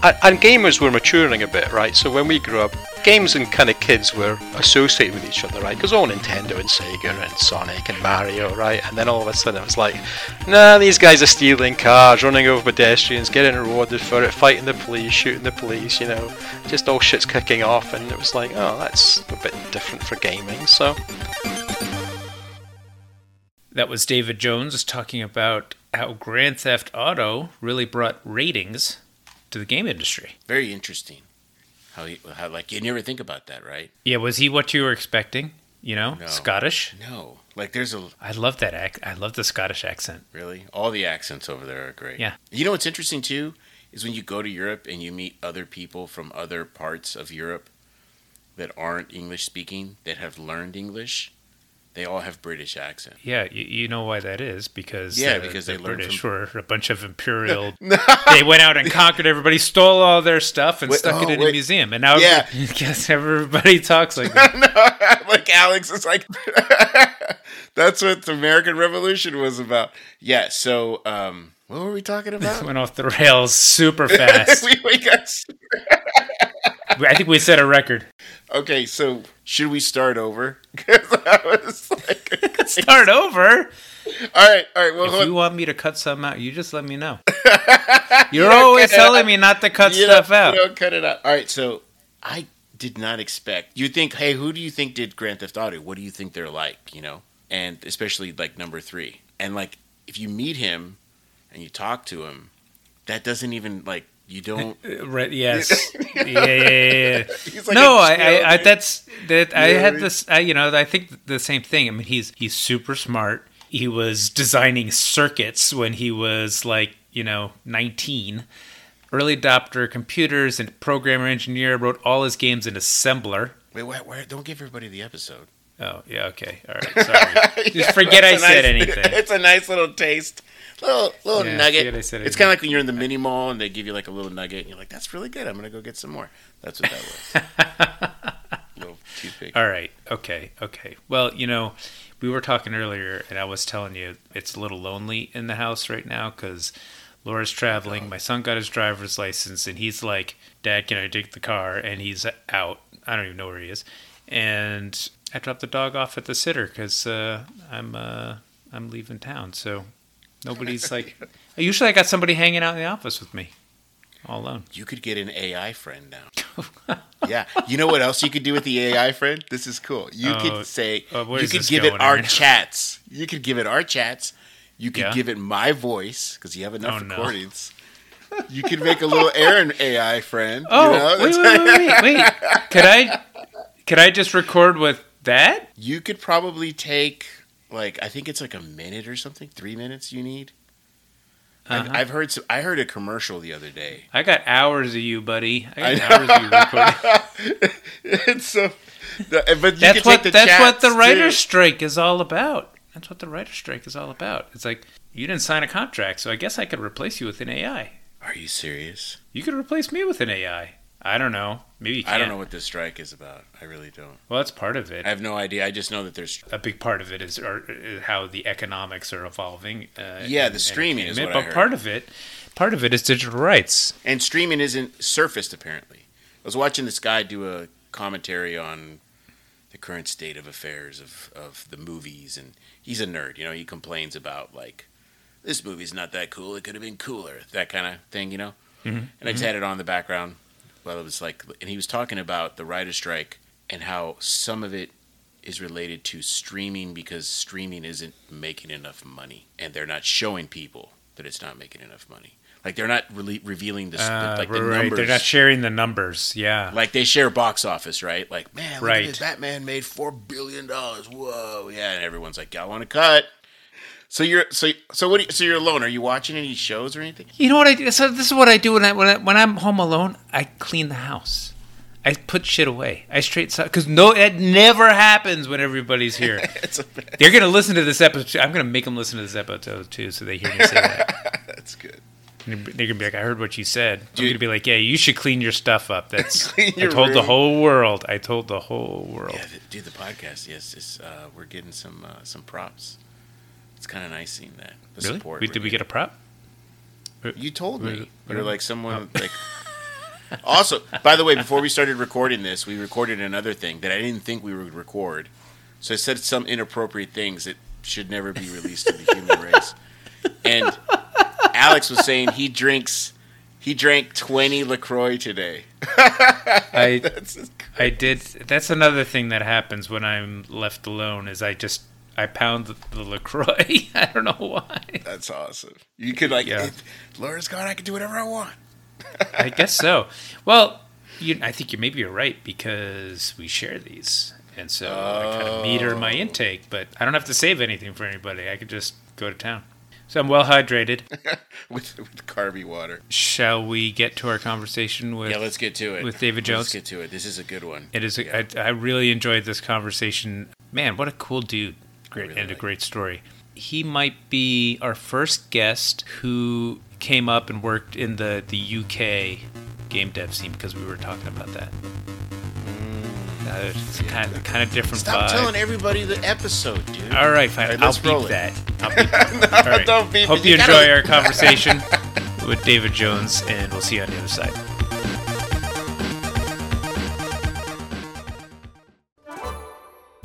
And gamers were maturing a bit, right? So when we grew up, games and kind of kids were associated with each other, right? Because all Nintendo and Sega and Sonic and Mario, right? And then all of a sudden it was like, nah, these guys are stealing cars, running over pedestrians, getting rewarded for it, fighting the police, shooting the police, you know, just all shit's kicking off. And it was like, oh, that's a bit different for gaming, so. That was David Jones talking about how Grand Theft Auto really brought ratings to the game industry. Very interesting. How like you never think about that, right? Yeah, was he what you were expecting? You know, no. Scottish? No, like there's a. I love that. I love the Scottish accent. Really, all the accents over there are great. Yeah. You know what's interesting too is when you go to Europe and you meet other people from other parts of Europe that aren't English speaking that have learned English. They all have British accents. Yeah, you know why that is because the British were a bunch of imperial. They went out and conquered everybody, stole all their stuff, and stuck it in a museum. And now, I guess everybody talks like that. No, like Alex is like, that's what the American Revolution was about. Yeah. So, what were we talking about? Went off the rails super fast. we got. I think we set a record. Okay, so should we start over? Because I was like... Start over? All right. Well, if you want me to cut something out, you just let me know. You're always telling me not to cut stuff out. You don't cut it out. All right, so I did not expect... You think, hey, who do you think did Grand Theft Auto? What do you think they're like, you know? And especially, like, number 3. And, like, if you meet him and you talk to him, that doesn't even, like... You don't, right? Yes, yeah. Like no, I that's that. Yeah, I had this. I think the same thing. I mean, he's super smart. He was designing circuits when he was like 19. Early adopter, computers, and programmer engineer. Wrote all his games in assembler. Wait, don't give everybody the episode. Oh yeah, okay, all right. Sorry, just forget I said anything. It's a nice little taste. Little nugget. It's kind of like when you're in the mini mall and they give you like a little nugget and you're like, that's really good. I'm going to go get some more. That's what that was. Little toothpick. All right. Okay. Well, we were talking earlier and I was telling you it's a little lonely in the house right now because Laura's traveling. Oh. My son got his driver's license and he's like, Dad, can I take the car? And he's out. I don't even know where he is. And I dropped the dog off at the sitter because I'm leaving town. So... Nobody's like... Usually I got somebody hanging out in the office with me. All alone. You could get an AI friend now. Yeah. You know what else you could do with the AI friend? This is cool. You could say... you could give it our chats. You could give it our chats. You could give it my voice, because you have enough recordings. No. You could make a little Aaron AI friend. Wait. Could I just record with that? You could probably take... Like, I think it's like a minute or something, 3 minutes you need. Uh-huh. I heard a commercial the other day. I got hours of you, buddy. It's so... But you that's what, take the that's chats, what the writer's strike is all about. That's what the writer's strike is all about. It's like, you didn't sign a contract, so I guess I could replace you with an AI. Are you serious? You could replace me with an AI. I don't know. Maybe you can't. I don't know what this strike is about. I really don't. Well, that's part of it. I have no idea. I just know that there's... A big part of it is how the economics are evolving. The streaming is what I heard. But part of it is digital rights. And streaming isn't surfaced, apparently. I was watching this guy do a commentary on the current state of affairs of the movies. And he's a nerd. He complains about, like, this movie's not that cool. It could have been cooler. That kind of thing, Mm-hmm. And I just had it on in the background. Well, it was like, and he was talking about the writer's strike and how some of it is related to streaming because streaming isn't making enough money, and they're not showing people that it's not making enough money. Like they're not really revealing the numbers. They're not sharing the numbers. Yeah, like they share box office, right? Like, man, look at this, Batman made $4 billion. Whoa, yeah, and everyone's like, I want to cut. So you're alone. Are you watching any shows or anything? You know what I do? So this is what I do when I'm home alone. I clean the house. I put shit away. I straighten out because that never happens when everybody's here. They're gonna listen to this episode. I'm gonna make them listen to this episode too, so they hear me say that. That's good. And they're gonna be like, I heard what you said. Dude. I'm gonna be like, yeah, you should clean your stuff up. That's I told the whole world. Yeah, do the podcast. Yes, we're getting some props. It's kind of nice seeing that. The support. Did we get a prop? You told me. You're like someone like Also, by the way, before we started recording this, we recorded another thing that I didn't think we would record. So I said some inappropriate things that should never be released to the human race. And Alex was saying he drank 20 LaCroix today. I did. That's another thing that happens when I'm left alone is I pound the LaCroix. I don't know why. That's awesome. You could Laura's gone. I can do whatever I want. I guess so. Well, I think maybe you're right because we share these, and so I kind of meter my intake. But I don't have to save anything for anybody. I could just go to town. So I'm well hydrated with carby water. Shall we get to our conversation with? Yeah, let's get to it with David Jones. Let's get to it. This is a good one. It is. Yeah. I really enjoyed this conversation. Man, what a cool dude. Great, really and a great story. He might be our first guest who came up and worked in the UK game dev scene because we were talking about that. It's kind of different. Stop vibe. Telling everybody the episode, dude. All right, fine. Right, I'll beep that. No, all right. Don't beep. Hope you enjoy our conversation with David Jones, and we'll see you on the other side.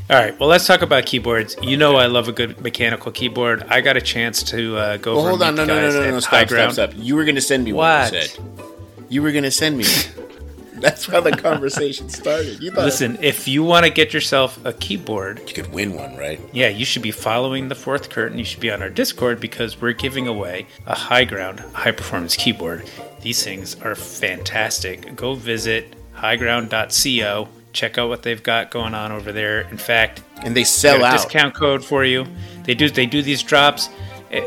All right, well, let's talk about keyboards. You know I love a good mechanical keyboard. I got a chance to go well, for hold on, no, guys no, no, no, no, stop. You were going to send me what you said. You were going to send me one. That's how the conversation started. Listen, if you want to get yourself a keyboard... You could win one, right? Yeah, you should be following the fourth curtain. You should be on our Discord because we're giving away a high-ground, high-performance keyboard. These things are fantastic. Go visit highground.co. Check out what they've got going on over there. In fact, and they sell out. Discount code for you. They do these drops.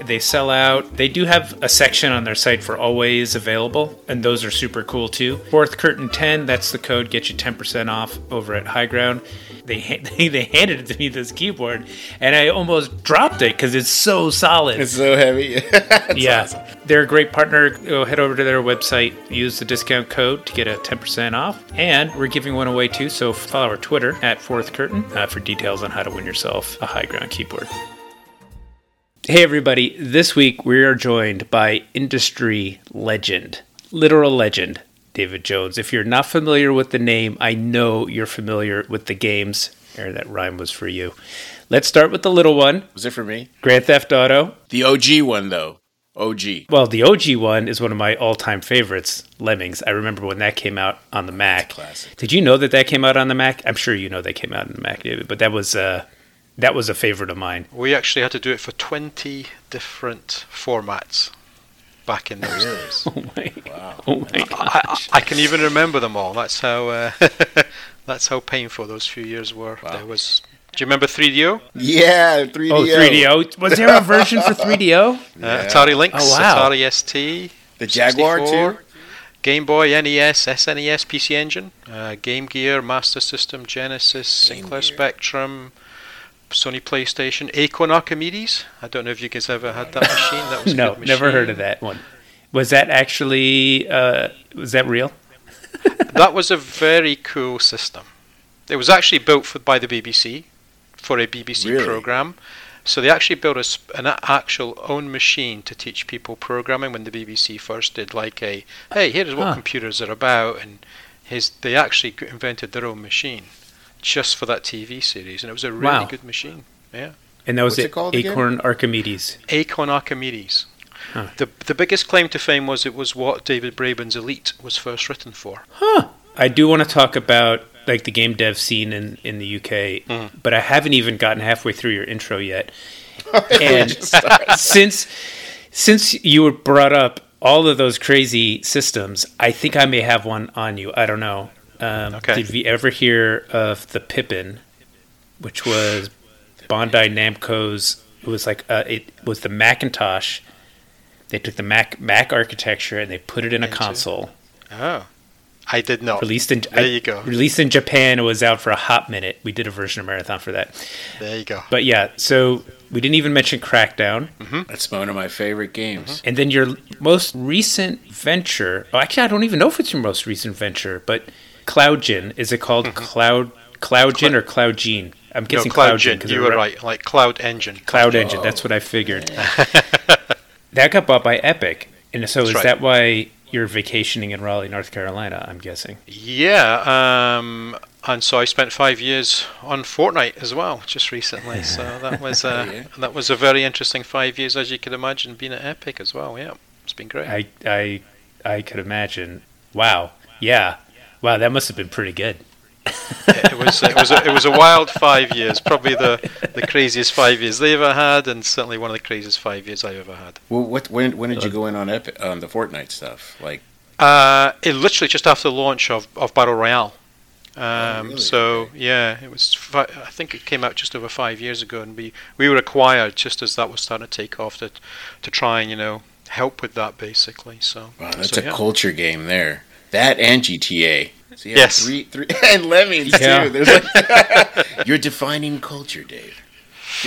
They sell out. They do have a section on their site for always available, and those are super cool too. Fourth Curtain 10. That's the code. Get you 10% off over at High Ground. They handed it to me, this keyboard, and I almost dropped it because it's so solid. It's so heavy. It's awesome. They're a great partner. Go head over to their website. Use the discount code to get a 10% off. And we're giving one away too, so follow our Twitter at Fourth Curtain for details on how to win yourself a High Ground keyboard. Hey everybody, this week we are joined by industry legend, literal legend, David Jones. If you're not familiar with the name, I know you're familiar with the games. There, that rhyme was for you. Let's start with the little one. Was it for me? Grand Theft Auto. The OG one, though. OG. Well, the OG one is one of my all-time favorites, Lemmings. I remember when that came out on the Mac. Classic. Did you know that came out on the Mac? I'm sure you know that came out on the Mac, David, but that was a favorite of mine. We actually had to do it for 20 different formats. Back in those days. Oh my gosh. I can even remember them all. That's how that's how painful those few years were. Wow. There was. Do you remember 3DO? Yeah, 3DO. Oh, 3DO. Was there a version for 3DO? Yeah. Atari Lynx, oh, wow. Atari ST, the Jaguar 64, too. Game Boy, NES, SNES, PC Engine, Game Gear, Master System, Genesis, Game Sinclair Gear. Spectrum. Sony PlayStation, Acorn Archimedes. I don't know if you guys ever had that machine. That was no, never heard of that one. Was that actually, was that real? That was a very cool system. It was actually built by the BBC for a BBC program. So they actually built an actual own machine to teach people programming when the BBC first did here's what computers are about. And they actually invented their own machine. Just for that TV series, and it was a really good machine. Yeah, and that was it called Acorn again? Archimedes. Acorn Archimedes. Huh. The biggest claim to fame was it was what David Braben's Elite was first written for. Huh. I do want to talk about the game dev scene in the UK, but I haven't even gotten halfway through your intro yet. And since you were brought up all of those crazy systems, I think I may have one on you. I don't know. Did we ever hear of the Pippin, which was Bandai Namco's? It was it was the Macintosh. They took the Mac architecture and they put it in a console. Oh, I did not. Released in Japan, it was out for a hot minute. We did a version of Marathon for that. There you go. But yeah, so we didn't even mention Crackdown. Mm-hmm. That's one of my favorite games. Mm-hmm. And then your most recent venture. Oh, actually, I don't even know if it's your most recent venture, but. CloudGen. Is it called CloudGen or CloudGen? I'm guessing CloudGen. You were right. Like Cloud Engine. Cloud Engine. That's what I figured. That got bought by Epic. And so that's that why You're vacationing in Raleigh, North Carolina, I'm guessing. Yeah, and so I spent 5 years on Fortnite as well, just recently. So that was that was a very interesting 5 years, as you could imagine, being at Epic as well. Yeah, it's been great. I could imagine. Wow. Yeah. Wow, that must have been pretty good. It was a wild 5 years, probably the craziest 5 years they ever had, and certainly one of the craziest 5 years I've ever had. Well, when did you go in on Epic, on the Fortnite stuff? Like, it literally just after the launch of Battle Royale. Really? So yeah, it was. I think it came out just over 5 years ago, and we were acquired just as that was starting to take off to try and help with that basically. So wow, that's a culture game there. That and GTA. So yes. Three, and Lemmings, too. There's you're defining culture, Dave.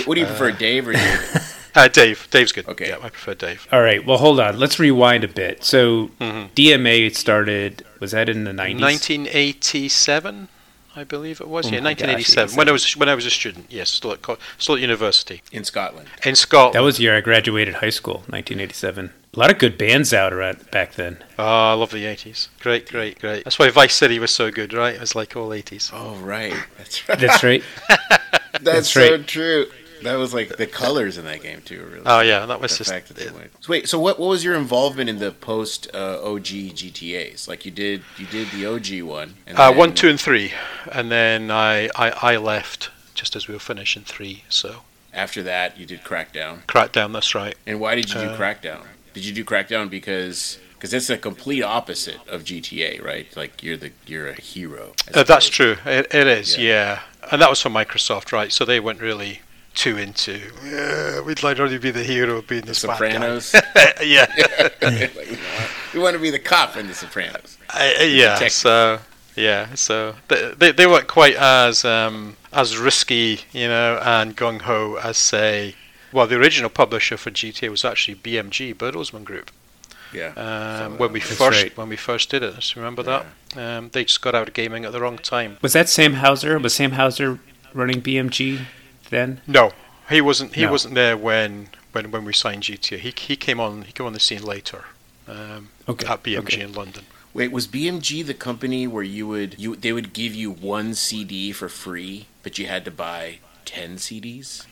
What do you prefer, Dave or David? Dave. Dave's good. Okay. Yeah, I prefer Dave. All right. Well, hold on. Let's rewind a bit. So DMA started, was that in the 90s? 1987, I believe it was. Oh yeah, 1987. Gosh, when I was a student, yes, still at university. In Scotland. That was the year I graduated high school, 1987. A lot of good bands out around back then. Oh, I love the 80s. Great. That's why Vice City was so good, right? It was like all 80s. Oh, right. That's right. That's so true. That was like the colors in that game, too, really. Oh, yeah. That was the fact that they went. So wait, so what was your involvement in the post-OG GTAs? Like, you did the OG one. And 1, 2, and 3. And then I left just as we were finishing 3, so. After that, you did Crackdown. Crackdown, that's right. And why did you do Crackdown? Did you do Crackdown because it's the complete opposite of GTA, right? Like you're a hero. That's true. It is, yeah. And that was from Microsoft, right? So they weren't really too into. Yeah, we'd like to be the hero, being the Sopranos. Yeah. We want to be the cop in the Sopranos. Yeah. So they weren't quite as risky, and gung ho as say. Well, the original publisher for GTA was actually BMG, Bertelsmann Group. Yeah. When we first did it, I just remember that. They just got out of gaming at the wrong time. Was that Sam Hauser? Was Sam Hauser running BMG then? No, he wasn't. He wasn't there when we signed GTA. He came on the scene later. At BMG in London. Wait, was BMG the company where they would give you one CD for free, but you had to buy 10 CDs?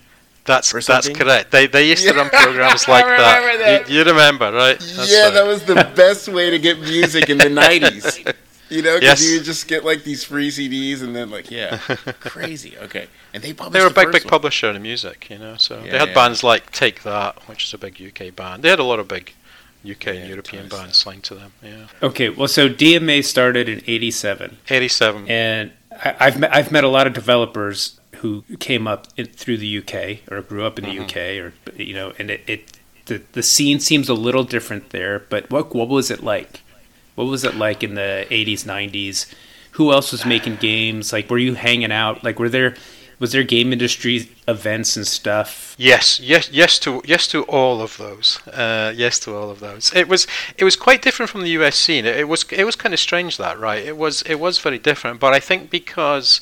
That's correct. They used to run programs like that. You remember, right? That was the best way to get music in the 90s. Because you would just get like these free CDs and then crazy. Okay. And they were a big publisher in music, so they had bands like Take That, which is a big UK band. They had a lot of big UK and European bands signed to them. Yeah. Okay. Well, so DMA started in 87. And I've met a lot of developers who came up through the UK or grew up in the UK, or and the scene seems a little different there. But what was it like? What was it like in the 80s, 90s? Who else was making games? Like, were you hanging out? Like, was there game industry events and stuff? Yes to all of those. It was quite different from the US scene. It was kind of strange that, right? It was very different. But I think because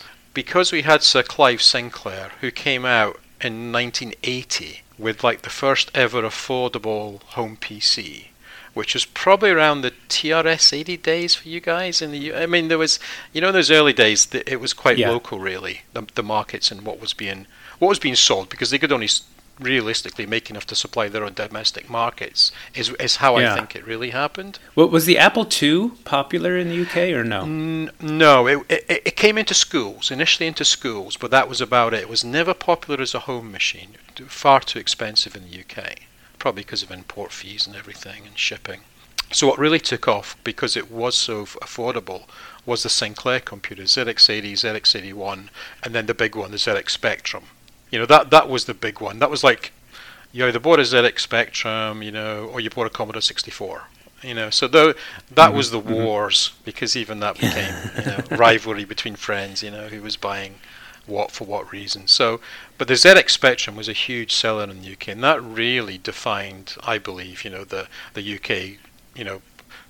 we had Sir Clive Sinclair, who came out in 1980 with like the first ever affordable home PC, which was probably around the TRS-80 days for you guys in the. I mean, there was, in those early days, it was quite local, really, the markets and what was being sold, because they could only realistically make enough to supply their own domestic markets is how I think it really happened. Well, was the Apple II popular in the UK or no? No, it came initially into schools, but that was about it. It was never popular as a home machine, far too expensive in the UK, probably because of import fees and everything and shipping. So what really took off, because it was so affordable, was the Sinclair computers, ZX80, ZX81, and then the big one, the ZX Spectrum. That was the big one. That was like, you either bought a ZX Spectrum, or you bought a Commodore 64. So that was the wars, because even that became rivalry between friends, who was buying what for what reason. So, but the ZX Spectrum was a huge seller in the UK, and that really defined, I believe, the UK,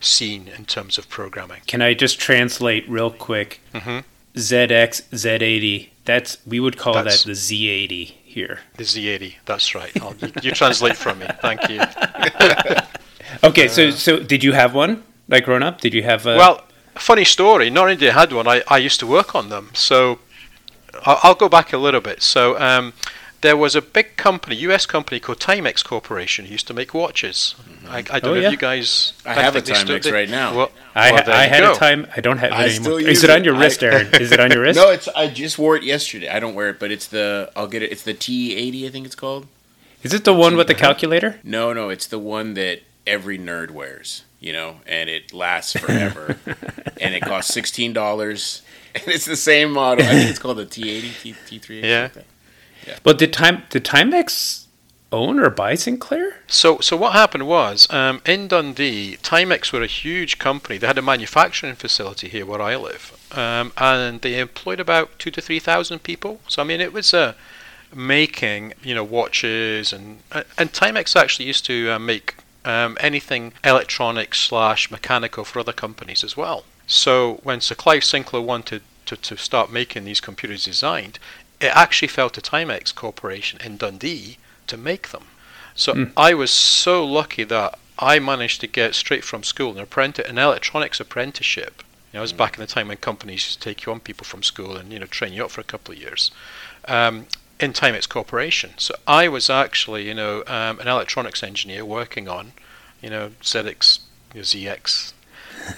scene in terms of programming. Can I just translate real quick? Mm-hmm. ZX, Z80. We would call that the Z80 here. The Z80, that's right. You translate from me. Thank you. Okay, so did you have one? Like growing up, did you have a... Well, funny story. Norrindia had one. I used to work on them. So I'll go back a little bit. So there was a big company, US company called Timex Corporation, who used to make watches. Mm-hmm. I don't know if you guys... I have a Timex right now. Well, I had a Timex. I don't have it anymore. Is it on your wrist, Aaron? Is it on your wrist? No, I just wore it yesterday. I don't wear it, but it's the... I'll get it. It's the T80, I think it's called. Is it the one with the calculator? No. It's the one that every nerd wears, you know, and it lasts forever. And it costs $16. And it's the same model. I think it's called the T80, T380. Yeah. Yeah. But did Timex own or buy Sinclair? So what happened was, in Dundee, Timex were a huge company. They had a manufacturing facility here where I live, and they employed about 2,000 to 3,000 people. So I mean, it was making watches and Timex actually used to make anything electronic / mechanical for other companies as well. So when Sir Clive Sinclair wanted to start making these computers designed, it actually fell to Timex Corporation in Dundee to make them. So I was so lucky that I managed to get straight from school an electronics apprenticeship. It was back in the time when companies used to take you on people from school and train you up for a couple of years in Timex Corporation. So I was actually an electronics engineer working on ZX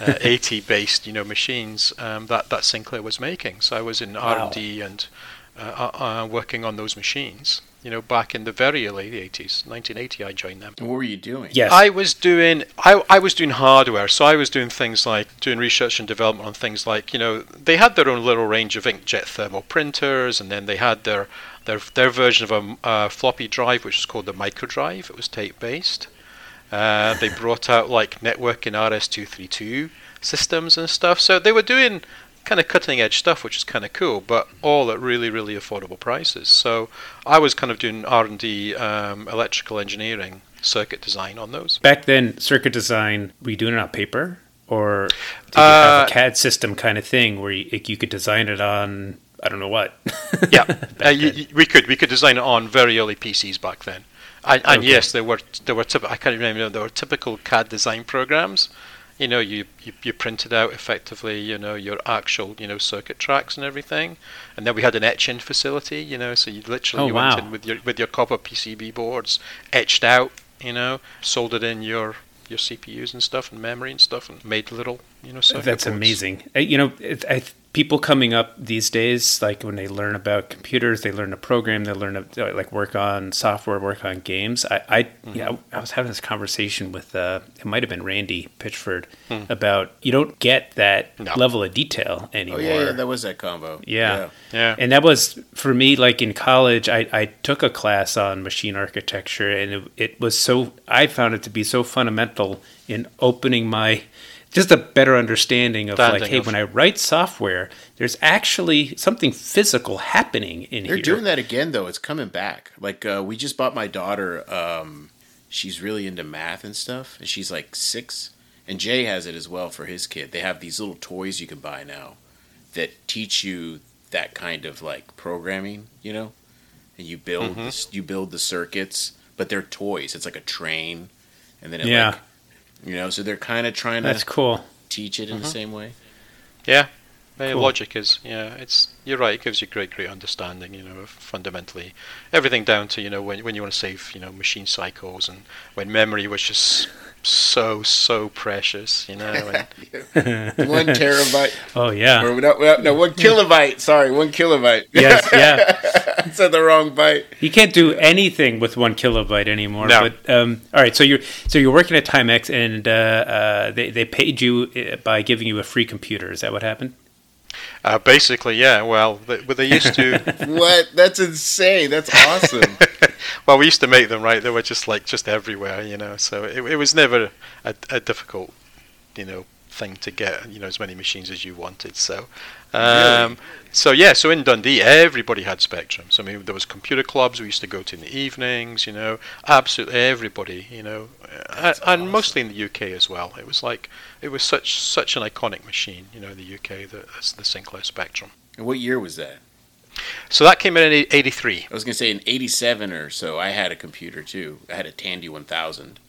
80 based machines that Sinclair was making. So I was in R&D and working on those machines, back in the very early 80s, 1980, I joined them. What were you doing? Yes, I was doing hardware, so I was doing things like doing research and development on things like they had their own little range of inkjet thermal printers, and then they had their version of a floppy drive, which was called the microdrive. It was tape based. They brought out like networking RS-232 systems and stuff, so they were doing kind of cutting edge stuff, which is kind of cool, but all at really, really affordable prices. So I was kind of doing R&D, electrical engineering, circuit design on those. Back then, circuit design, were you doing it on paper? Or did you have a CAD system kind of thing where you could design it on, I don't know what? Yeah, we could design it on very early PCs back then. And okay. Yes, I can't remember, there were typical CAD design programs. You printed out effectively, your actual, circuit tracks and everything. And then we had an etch-in facility, so you literally went in with your copper PCB boards, etched out, soldered in your CPUs and stuff and memory and stuff and made little, circuit That's boards. Amazing. People coming up these days, like when they learn about computers, they learn to program, they learn to work on software, work on games. I was having this conversation with it might have been Randy Pitchford about you don't get that level of detail anymore. Oh, yeah, that was that combo. Yeah. And that was for me, like in college, I took a class on machine architecture, and it was so I found it to be so fundamental in opening my. Just a better understanding of when I write software, there's actually something physical happening in here. They're doing that again, though. It's coming back. We just bought my daughter. She's really into math and stuff, and she's like 6. And Jay has it as well for his kid. They have these little toys you can buy now that teach you that kind of programming, and you build the circuits, but they're toys. It's like a train, and then so they're kind of trying to teach it in the same way. Yeah, the logic is, you're right, it gives you great understanding, of fundamentally everything down to, when you want to save, machine cycles and when memory was just so precious, And 1 terabyte. Oh, yeah. Or, no, 1 kilobyte. Sorry, 1 kilobyte. Yes, yeah. I said the wrong byte. You can't do anything with 1 kilobyte anymore. No. But, all right, so you're working at Timex, and they paid you by giving you a free computer. Is that what happened? Basically, yeah. Well, they used to. What? That's insane. That's awesome. Well, we used to make them, right? They were just everywhere, So it was never a difficult, thing to get, as many machines as you wanted. So, so in Dundee, everybody had Spectrums. I mean, there was computer clubs we used to go to in the evenings. Absolutely everybody. And mostly in the UK as well. It was such an iconic machine. In the UK, the Sinclair Spectrum. And what year was that? So that came in 83. I was going to say in 87 or so, I had a computer too. I had a Tandy 1000.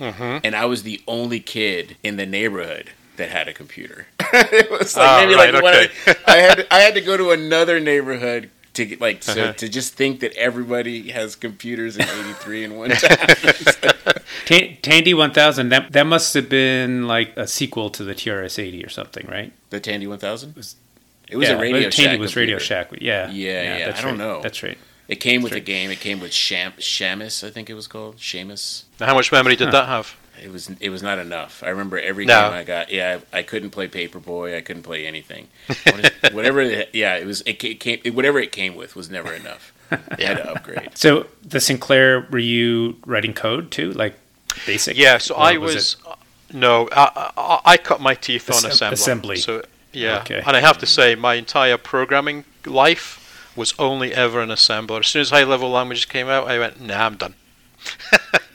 Mm-hmm. And I was the only kid in the neighborhood that had a computer. It was like I had to go to another neighborhood to get, like, so to just think that everybody has computers in '83 in one time. Tandy 1000, that must have been like a sequel to the TRS-80 or something, right? The Tandy 1000? It was a Radio Shack. Tandy was Radio Shack. Yeah. I don't know. That's right. It came with a game. It came with Shamus, I think it was called. Shamus. Now, how much memory did that have? It was not enough. I remember every game I got. Yeah, I couldn't play Paperboy. I couldn't play anything. Whatever it came with was never enough. I had to upgrade. So the Sinclair, were you writing code too, like basic? Yeah. So I was. No, I cut my teeth on assembly. So yeah, okay. And I have to say, my entire programming life was only ever an assembler. As soon as high-level languages came out, I went, nah, I'm done.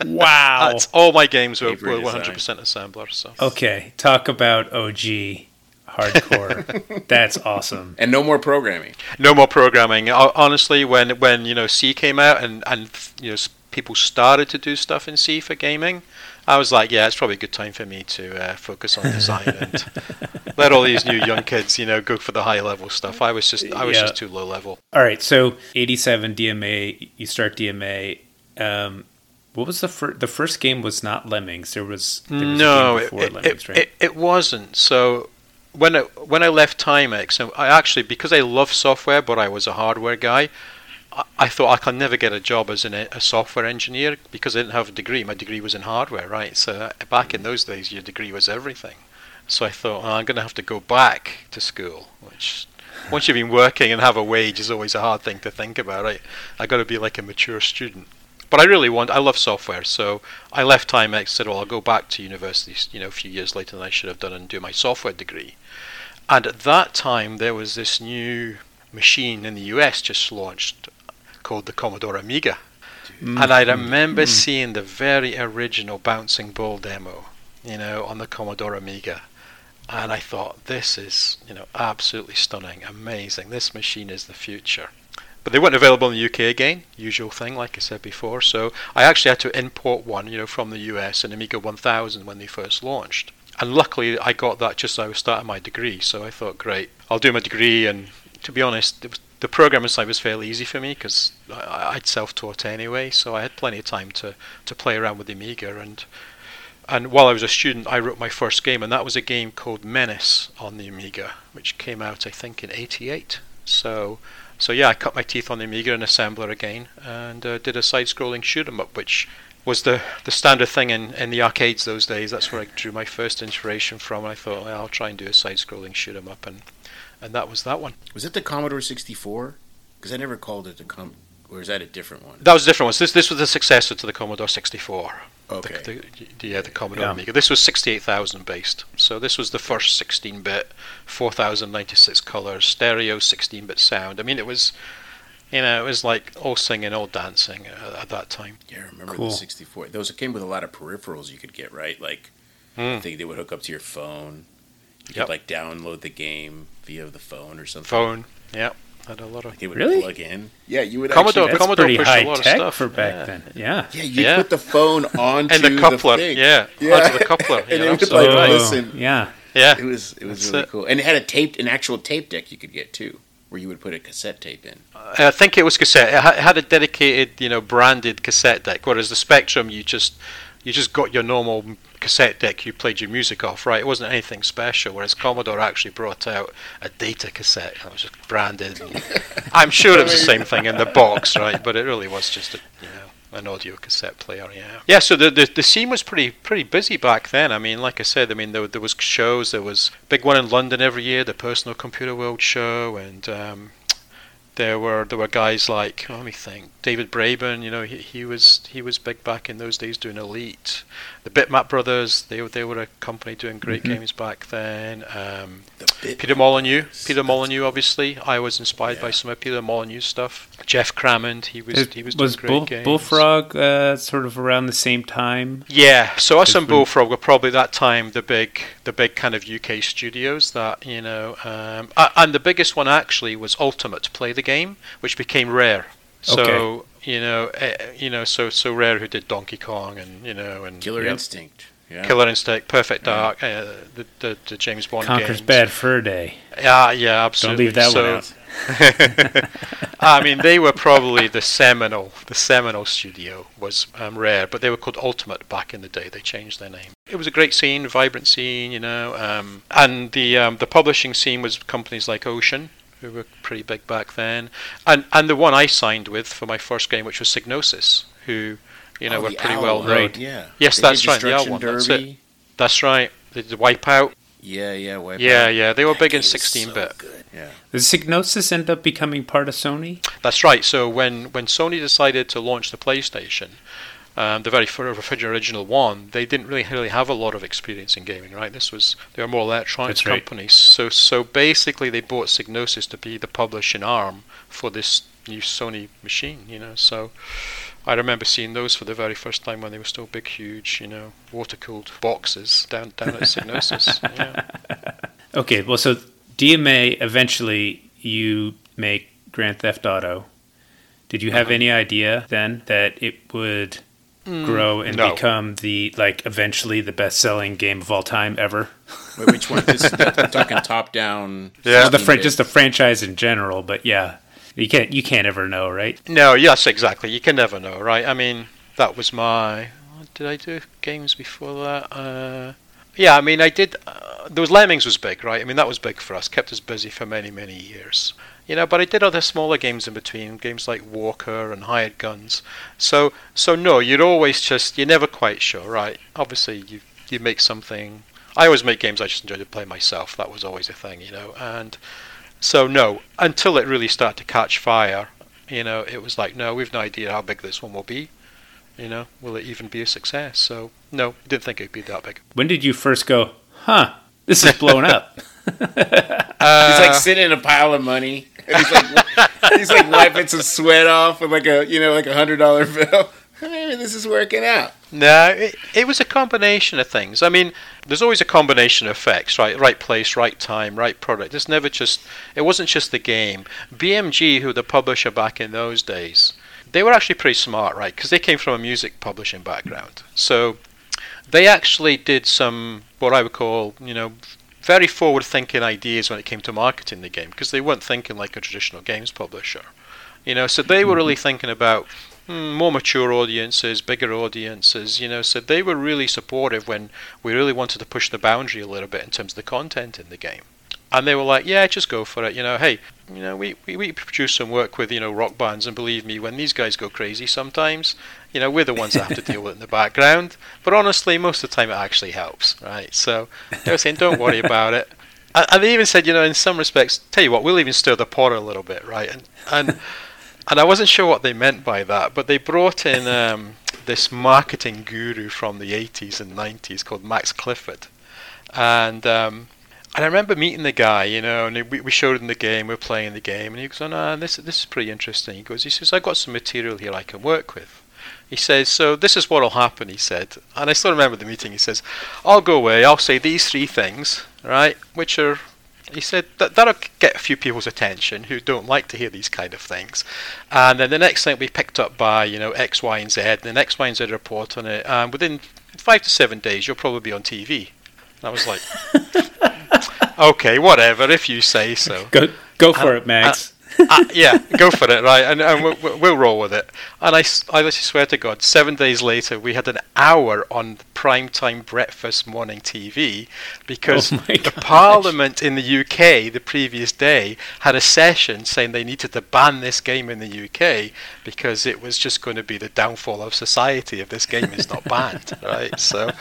Wow. All my games were 100% assemblers. So. Okay, talk about OG hardcore. That's awesome. And no more programming. No more programming. Honestly, when you know, C came out and you know, people started to do stuff in C for gaming, I was like, yeah, it's probably a good time for me to focus on design and let all these new young kids, you know, go for the high level stuff. I was just too low level. All right, so 87 DMA, you start DMA. What was the first game? Was not Lemmings. There was no, a game before Lemmings, right? It wasn't. So when I left Timex, and I actually, because I love software, but I was a hardware guy, I thought I can never get a job as a software engineer because I didn't have a degree. My degree was in hardware, right? So back in those days, your degree was everything. So I thought, I'm going to have to go back to school, which once you've been working and have a wage is always a hard thing to think about, right? I got to be like a mature student. But I love software, so I left Timex, said, well, I'll go back to university, you know, a few years later than I should have done and do my software degree. And at that time, there was this new machine in the US just launched called the Commodore Amiga. And I remember seeing the very original Bouncing Ball demo, you know, on the Commodore Amiga. And I thought, this is, you know, absolutely stunning, amazing. This machine is the future. But they weren't available in the UK again, usual thing, like I said before. So I actually had to import one, you know, from the US, an Amiga 1000 when they first launched. And luckily I got that just as I was starting my degree. So I thought, great, I'll do my degree. And to be honest, the programming side was fairly easy for me because I'd self-taught anyway. So I had plenty of time to play around with the Amiga. And while I was a student, I wrote my first game. And that was a game called Menace on the Amiga, which came out, I think, in 88. So yeah, I cut my teeth on the Amiga and assembler again, and did a side-scrolling shoot-em-up, which was the standard thing in the arcades those days. That's where I drew my first inspiration from, and I thought, well, I'll try and do a side-scrolling shoot-em-up, and that was that one. Was it the Commodore 64? Because I never called it the Commodore, or is that a different one? That was a different one. So this was the successor to the Commodore 64. Okay. The Commodore Amiga. This was 68,000 based. So this was the first 16-bit, 4,096 colors, stereo 16-bit sound. I mean, it was, you know, it was like all singing, all dancing at that time. Yeah, I remember the 64. Those came with a lot of peripherals you could get, right? Like, I think they would hook up to your phone. You could, like, download the game via the phone or something. Phone, yeah. Had a lot of they would plug in. Yeah, you would. Commodore pushed a lot of stuff for back then. Yeah, yeah. You put the phone onto and the coupler. The thing. Yeah, onto the coupler. And it would listen. Yeah. It was really cool, and it had an actual tape deck you could get too, where you would put a cassette tape in. I think it was cassette. It had a dedicated, you know, branded cassette deck. Whereas the Spectrum, you just got your normal cassette deck you played your music off, right? It wasn't anything special, whereas Commodore actually brought out a data cassette. It was just branded. I'm sure it was the same thing in the box, right? But it really was just an audio cassette player, yeah. Yeah, so the scene was pretty busy back then. I mean, like I said, I mean, there was shows. There was a big one in London every year, the Personal Computer World show, and... There were guys like, let me think, David Braben, you know, he was big back in those days doing Elite. The Bitmap Brothers, they were a company doing great games back then. Peter Molyneux, obviously. I was inspired by some of Peter Molyneux's stuff. Jeff Crammond, he was doing great games. Bullfrog sort of around the same time? Yeah, so us and Bullfrog were probably that time the big kind of UK studios that, you know, and the biggest one actually was Ultimate Play the Game, which became Rare. So So Rare, who did Donkey Kong and Killer Instinct. Yeah. Killer Instinct, Perfect Dark, the James Bond games. Conker's Bad Fur Day. Yeah, absolutely. Don't leave that one out. I mean, they were probably the seminal studio was Rare, but they were called Ultimate back in the day. They changed their name. It was a great scene, vibrant scene, and the publishing scene was companies like Ocean, who were pretty big back then, and the one I signed with for my first game, which was Psygnosis, who... were pretty well known. Yeah. Yes, that's right. The Owl one. That's it. That's right. The Wipeout. Yeah, Wipeout. Yeah. They were big in 16-bit. Yeah. Did Psygnosis end up becoming part of Sony? That's right. So when Sony decided to launch the PlayStation, the very first original one, they didn't really have a lot of experience in gaming, right? They were more electronics companies. So basically, they bought Psygnosis to be the publishing arm for this new Sony machine. I remember seeing those for the very first time when they were still big, huge, water-cooled boxes down at Psygnosis. Yeah. Okay, well, so DMA, eventually you make Grand Theft Auto. Did you have any idea then that it would grow and become eventually the best-selling game of all time ever? Wait, which one? I'm talking top-down. Yeah, just the franchise in general, but yeah. You can't ever know, right? No, yes, exactly. You can never know, right? I mean, that was my... Did I do games before that? I did... Those Lemmings was big, right? I mean, that was big for us. Kept us busy for many, many years. But I did other smaller games in between, games like Walker and Hired Guns. So no, you're always just... You're never quite sure, right? Obviously, you make something... I always make games I just enjoyed to play myself. That was always a thing, and... So no, until it really started to catch fire, it was like, no, we've no idea how big this one will be. Will it even be a success? So no, I didn't think it'd be that big. When did you first go, this is blown up? He's like sitting in a pile of money, and he's like wiping some sweat off with like a $100 bill. This is working out. No, it was a combination of things. I mean, there's always a combination of effects, right? Right place, right time, right product. It's never just... It wasn't just the game. BMG, who were the publisher back in those days, they were actually pretty smart, right? Because they came from a music publishing background. So they actually did some, what I would call, very forward-thinking ideas when it came to marketing the game, because they weren't thinking like a traditional games publisher. So they were really thinking about... more mature audiences, bigger audiences, so they were really supportive when we really wanted to push the boundary a little bit in terms of the content in the game. And they were like, yeah, just go for it, hey, we produce some work with, rock bands, and believe me, when these guys go crazy sometimes, we're the ones that have to deal with it in the background, but honestly, most of the time it actually helps, right? So they were saying, don't worry about it. And they even said, in some respects, tell you what, we'll even stir the pot a little bit, right? And I wasn't sure what they meant by that, but they brought in this marketing guru from the 80s and 90s called Max Clifford. And I remember meeting the guy, and we showed him the game, we were playing the game, and he goes, oh, no, this is pretty interesting. He says, I've got some material here I can work with. He says, so this is what will happen, he said. And I still remember the meeting. He says, I'll go away, I'll say these three things, right, which are... He said that'll get a few people's attention who don't like to hear these kind of things. And then the next thing we picked up by, X, Y, and Z, and then X, Y, and Z report on it. And within 5 to 7 days, you'll probably be on TV. And I was like, okay, whatever, if you say so. Go for it, Max. Go for it, right? And we'll roll with it. And I literally swear to God, 7 days later, we had an hour on primetime breakfast morning TV because the Parliament in the UK the previous day had a session saying they needed to ban this game in the UK because it was just going to be the downfall of society if this game is not banned, right? So,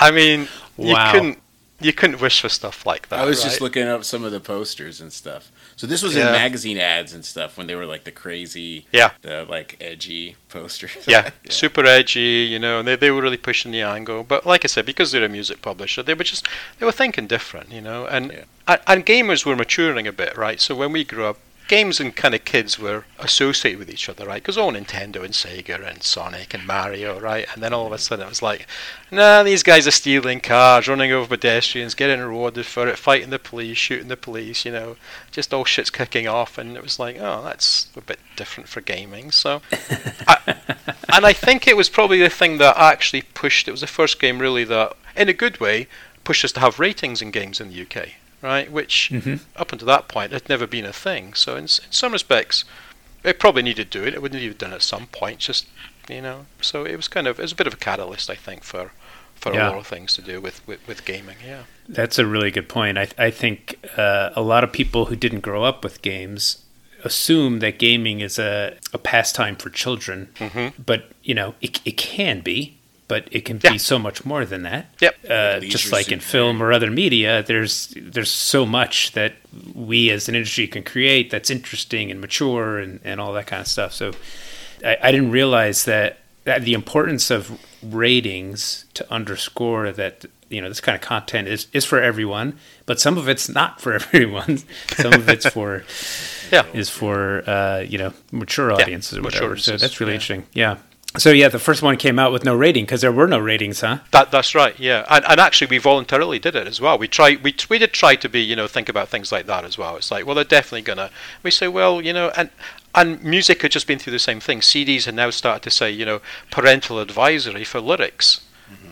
I mean, you couldn't wish for stuff like that. I was just looking up some of the posters and stuff. So this was in magazine ads and stuff when they were like the crazy, the like edgy posters. Yeah, super edgy, and they were really pushing the angle. But like I said, because they're a music publisher, they were thinking different, and gamers were maturing a bit, right? So when we grew up, games and kind of kids were associated with each other, right? Because all Nintendo and Sega and Sonic and Mario, right? And then all of a sudden it was like, nah, these guys are stealing cars, running over pedestrians, getting rewarded for it, fighting the police, shooting the police, you know, just all shit's kicking off. And it was like, oh, that's a bit different for gaming. So, I think it was probably the thing that actually pushed, it was the first game really that, in a good way, pushed us to have ratings in games in the UK. Right, which up until that point had never been a thing. So in some respects, it probably needed doing it. It would need to have done it at some point. Just, you know, so it was kind of, it was a bit of a catalyst, I think, for a lot of things to do with gaming. Yeah, that's a really good point. I think a lot of people who didn't grow up with games assume that gaming is a pastime for children, but you know, it can be. But it can be so much more than that. Yep. Just like in film or other media, there's so much that we as an industry can create that's interesting and mature and all that kind of stuff. So I didn't realize that the importance of ratings to underscore that, you know, this kind of content is for everyone, but some of it's not for everyone. Some of it's for you know, mature audiences or whatever. So that's really interesting. Yeah. So yeah, the first one came out with no rating because there were no ratings, huh? That's right. Yeah, and actually we voluntarily did it as well. We did try to be, you know, think about things like that as well. It's like, well, they're definitely gonna. We say, well, you know, and music had just been through the same thing. CDs had now started to say, you know, parental advisory for lyrics.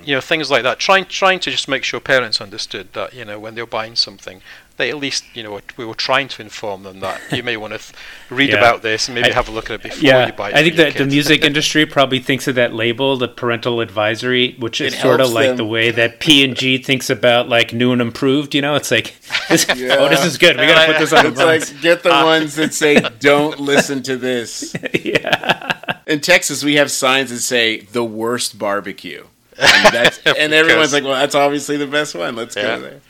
You know, things like that. Trying to just make sure parents understood that, you know, when they're buying something, they at least, you know, we were trying to inform them that you may want to read about this and maybe have a look at it before you buy it. I think that the music industry probably thinks of that label, the parental advisory, which is sort of like them. The way that P&G thinks about, like, new and improved, you know? It's like, this is good. We got to put this on the box. Like, get the ones that say, don't listen to this. In Texas, we have signs that say, the worst barbecue. And everyone's like, well, that's obviously the best one. Let's go there.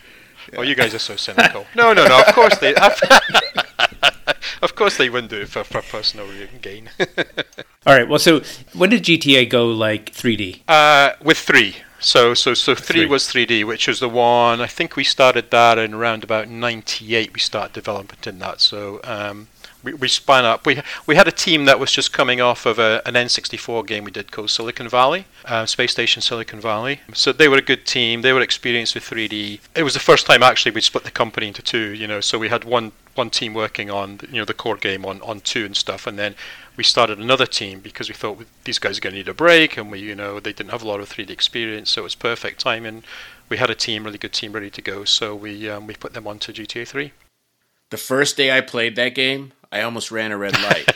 Yeah. Oh, you guys are so cynical. No. Of course they, of course they wouldn't do it for personal gain. All right. Well, so when did GTA go like 3D? With 3. So 3 was 3D, which was the one I think we started that in around about 98. We started development in that. So we spun up. We had a team that was just coming off of an N64 game we did called Silicon Valley, Space Station Silicon Valley. So they were a good team. They were experienced with 3D. It was the first time actually we split the company into two. You know, so we had one team working on, you know, the core game on 2 and stuff, and then we started another team because we thought these guys are going to need a break, and we, you know, they didn't have a lot of 3D experience, so it was perfect timing. We had a team, really good team, ready to go. So we put them onto GTA 3. The first day I played that game, I almost ran a red light.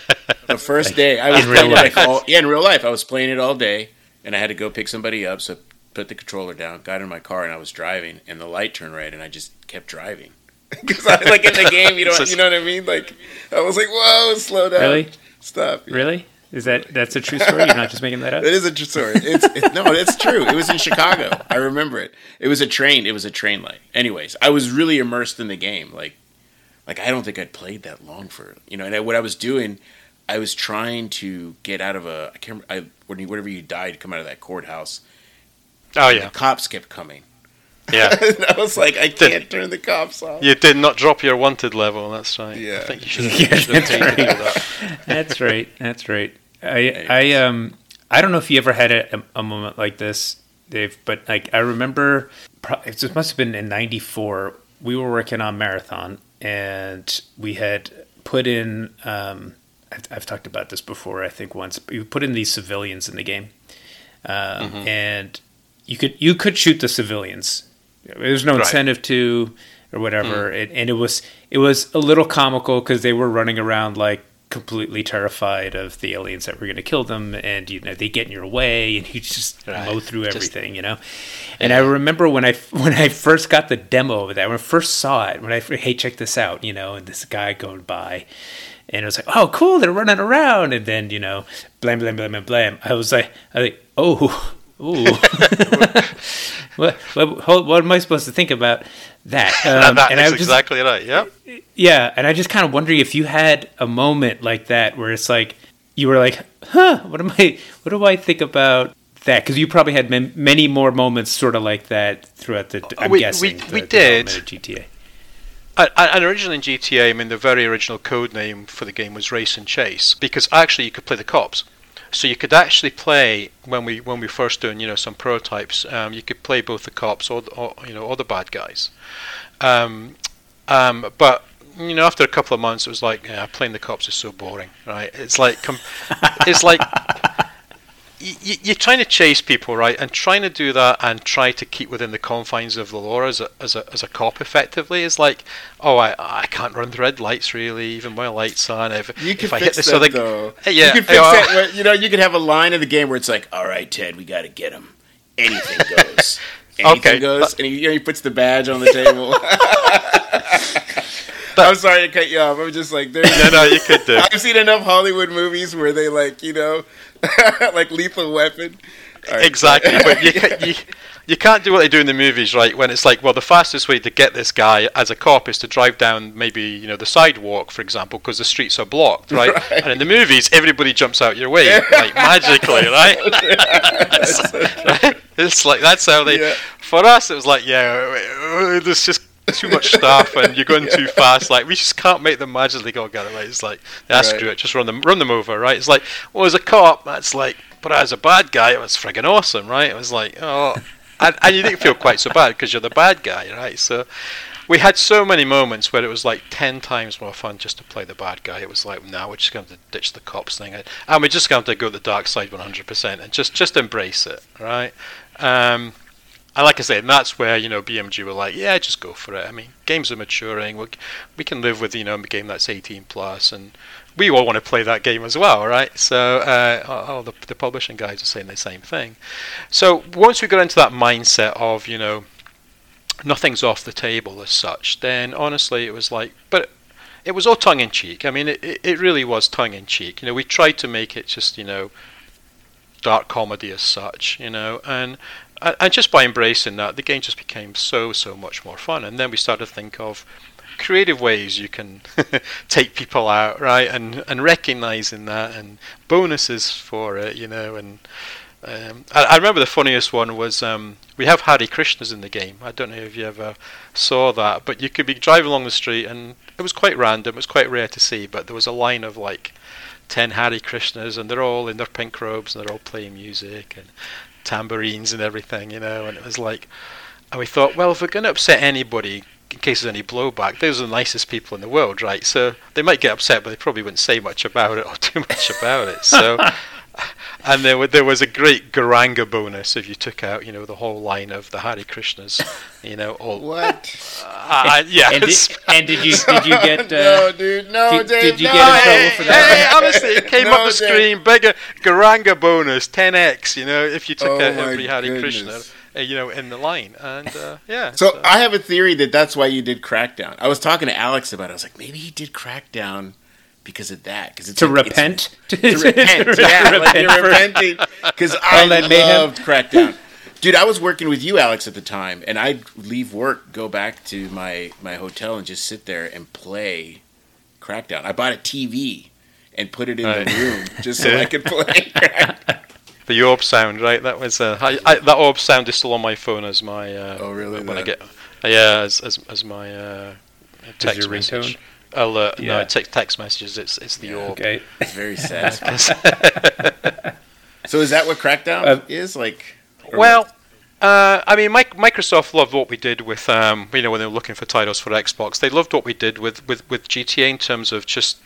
The first day, I was playing it in real life. I was playing it all day, and I had to go pick somebody up, so I put the controller down, got in my car, and I was driving, and the light turned red, and I just kept driving. Because I like in the game, you know what I mean? Like I was like, whoa, slow down. Really? Stop. Yeah. Really? Is that's a true story? You're not just making that up? It is a true story. It's true. It was in Chicago. I remember it. It was a train light. Anyways, I was really immersed in the game. Like I don't think I'd played that long for, you know. And what I was doing, I was trying to get out of whenever you died, come out of that courthouse. Oh yeah. The cops kept coming. Yeah. And I was like, I can't turn the cops off. You did not drop your wanted level, that's right. Yeah. I think you should have taken that. That's right. I don't know if you ever had a moment like this, Dave, but like I remember it must have been in 94. We were working on Marathon and we had put in I've talked about this before, I think once, but you put in these civilians in the game. And you could shoot the civilians. There's no incentive to or whatever. And it was a little comical because they were running around like completely terrified of the aliens that were going to kill them, and you know they get in your way and you just mow through everything, you know. And I remember when I first got the demo of that, when I first saw it, when I hey check this out, you know, and this guy going by. And I was like, oh, cool, they're running around. And then, you know, blam, blam, blam, blam, blam. I was like, oh, ooh. what am I supposed to think about that? Exactly right, yeah. Yeah, and I just kind of wonder if you had a moment like that where it's like, you were like, huh, what do I think about that? Because you probably had many more moments sort of like that throughout the, I'm guessing. We did. Of GTA. And originally in GTA, I mean, the very original code name for the game was Race and Chase, because actually you could play the cops. So you could actually play, when we first doing, you know, some prototypes, you could play both the cops or the bad guys. But you know, after a couple of months, it was like, yeah, playing the cops is so boring, right? It's like you're trying to chase people, right, and trying to do that and try to keep within the confines of the law as a cop effectively is like, oh, I can't run through red lights really, even my lights on. If I hit this other, though. Yeah, you can fix that. Where, you know, you could have a line in the game where it's like, all right, Ted, we got to get him. Anything goes. Anything goes, and he puts the badge on the table. But I'm sorry to cut you off. I'm just like, no, you could do. I've seen enough Hollywood movies where they like, you know, like Lethal Weapon. Right. Exactly, but you can't do what they do in the movies, right? When it's like, well, the fastest way to get this guy as a cop is to drive down maybe, you know, the sidewalk, for example, because the streets are blocked, right? And in the movies, everybody jumps out your way, like magically, right? Right? It's like that's how they. Yeah. For us, it was like, yeah, there's just too much stuff, and you're going too fast. Like, we just can't make them magically go get away. It's like, screw it, just run them over, right? It's like, well, as a cop, that's like, but as a bad guy, it was friggin' awesome, right? It was like, oh, and you didn't feel quite so bad because you're the bad guy, right? So we had so many moments where it was like 10 times more fun just to play the bad guy. It was like, no, we're just going to ditch the cops thing, and we're just going to go to the dark side 100% and just embrace it, right? And like I said, that's where, you know, BMG were like, yeah, just go for it. I mean, games are maturing. We can live with, you know, a game that's 18+, and we all want to play that game as well, right? So the publishing guys are saying the same thing. So once we got into that mindset of, you know, nothing's off the table as such, then honestly it was like, but it was all tongue-in-cheek. I mean, it really was tongue-in-cheek. You know, we tried to make it just, you know, dark comedy as such, you know, and just by embracing that, the game just became so much more fun. And then we started to think of creative ways you can take people out, right? And recognizing that, and bonuses for it, you know. And I remember the funniest one was we have Hare Krishnas in the game. I don't know if you ever saw that, but you could be driving along the street, and it was quite random. It was quite rare to see, but there was a line of like 10 Hare Krishnas, and they're all in their pink robes, and they're all playing music and tambourines and everything, you know. And it was like, and we thought, well, if we're going to upset anybody in case there's any blowback, those are the nicest people in the world, right? So they might get upset, but they probably wouldn't say much about it or too much about it. So, and there was a great Garanga bonus if you took out, you know, the whole line of the Hare Krishnas, you know. All what? Yeah. And did you get? No, dude. No, Dave. Did you get in trouble for that? Hey, honestly, it came up the screen. Bigger Garanga bonus, 10x. You know, if you took out every Hare Krishna, you know, in the line, and yeah. So I have a theory that's why you did Crackdown. I was talking to Alex about it. I was like, maybe he did Crackdown because of that, because to repent, because I loved Crackdown. Dude, I was working with you, Alex, at the time, and I'd leave work, go back to my hotel, and just sit there and play Crackdown. I bought a TV and put it in the room just so I could play Crackdown. The orb sound, right? That was that orb sound is still on my phone as my oh really? When I get as my text your message. Alert. Yeah. No, text messages. It's the orb. Okay. It's very sad. So is that what Crackdown is like? Well, I mean, Microsoft loved what we did with you know, when they were looking for titles for Xbox. They loved what we did with GTA in terms of just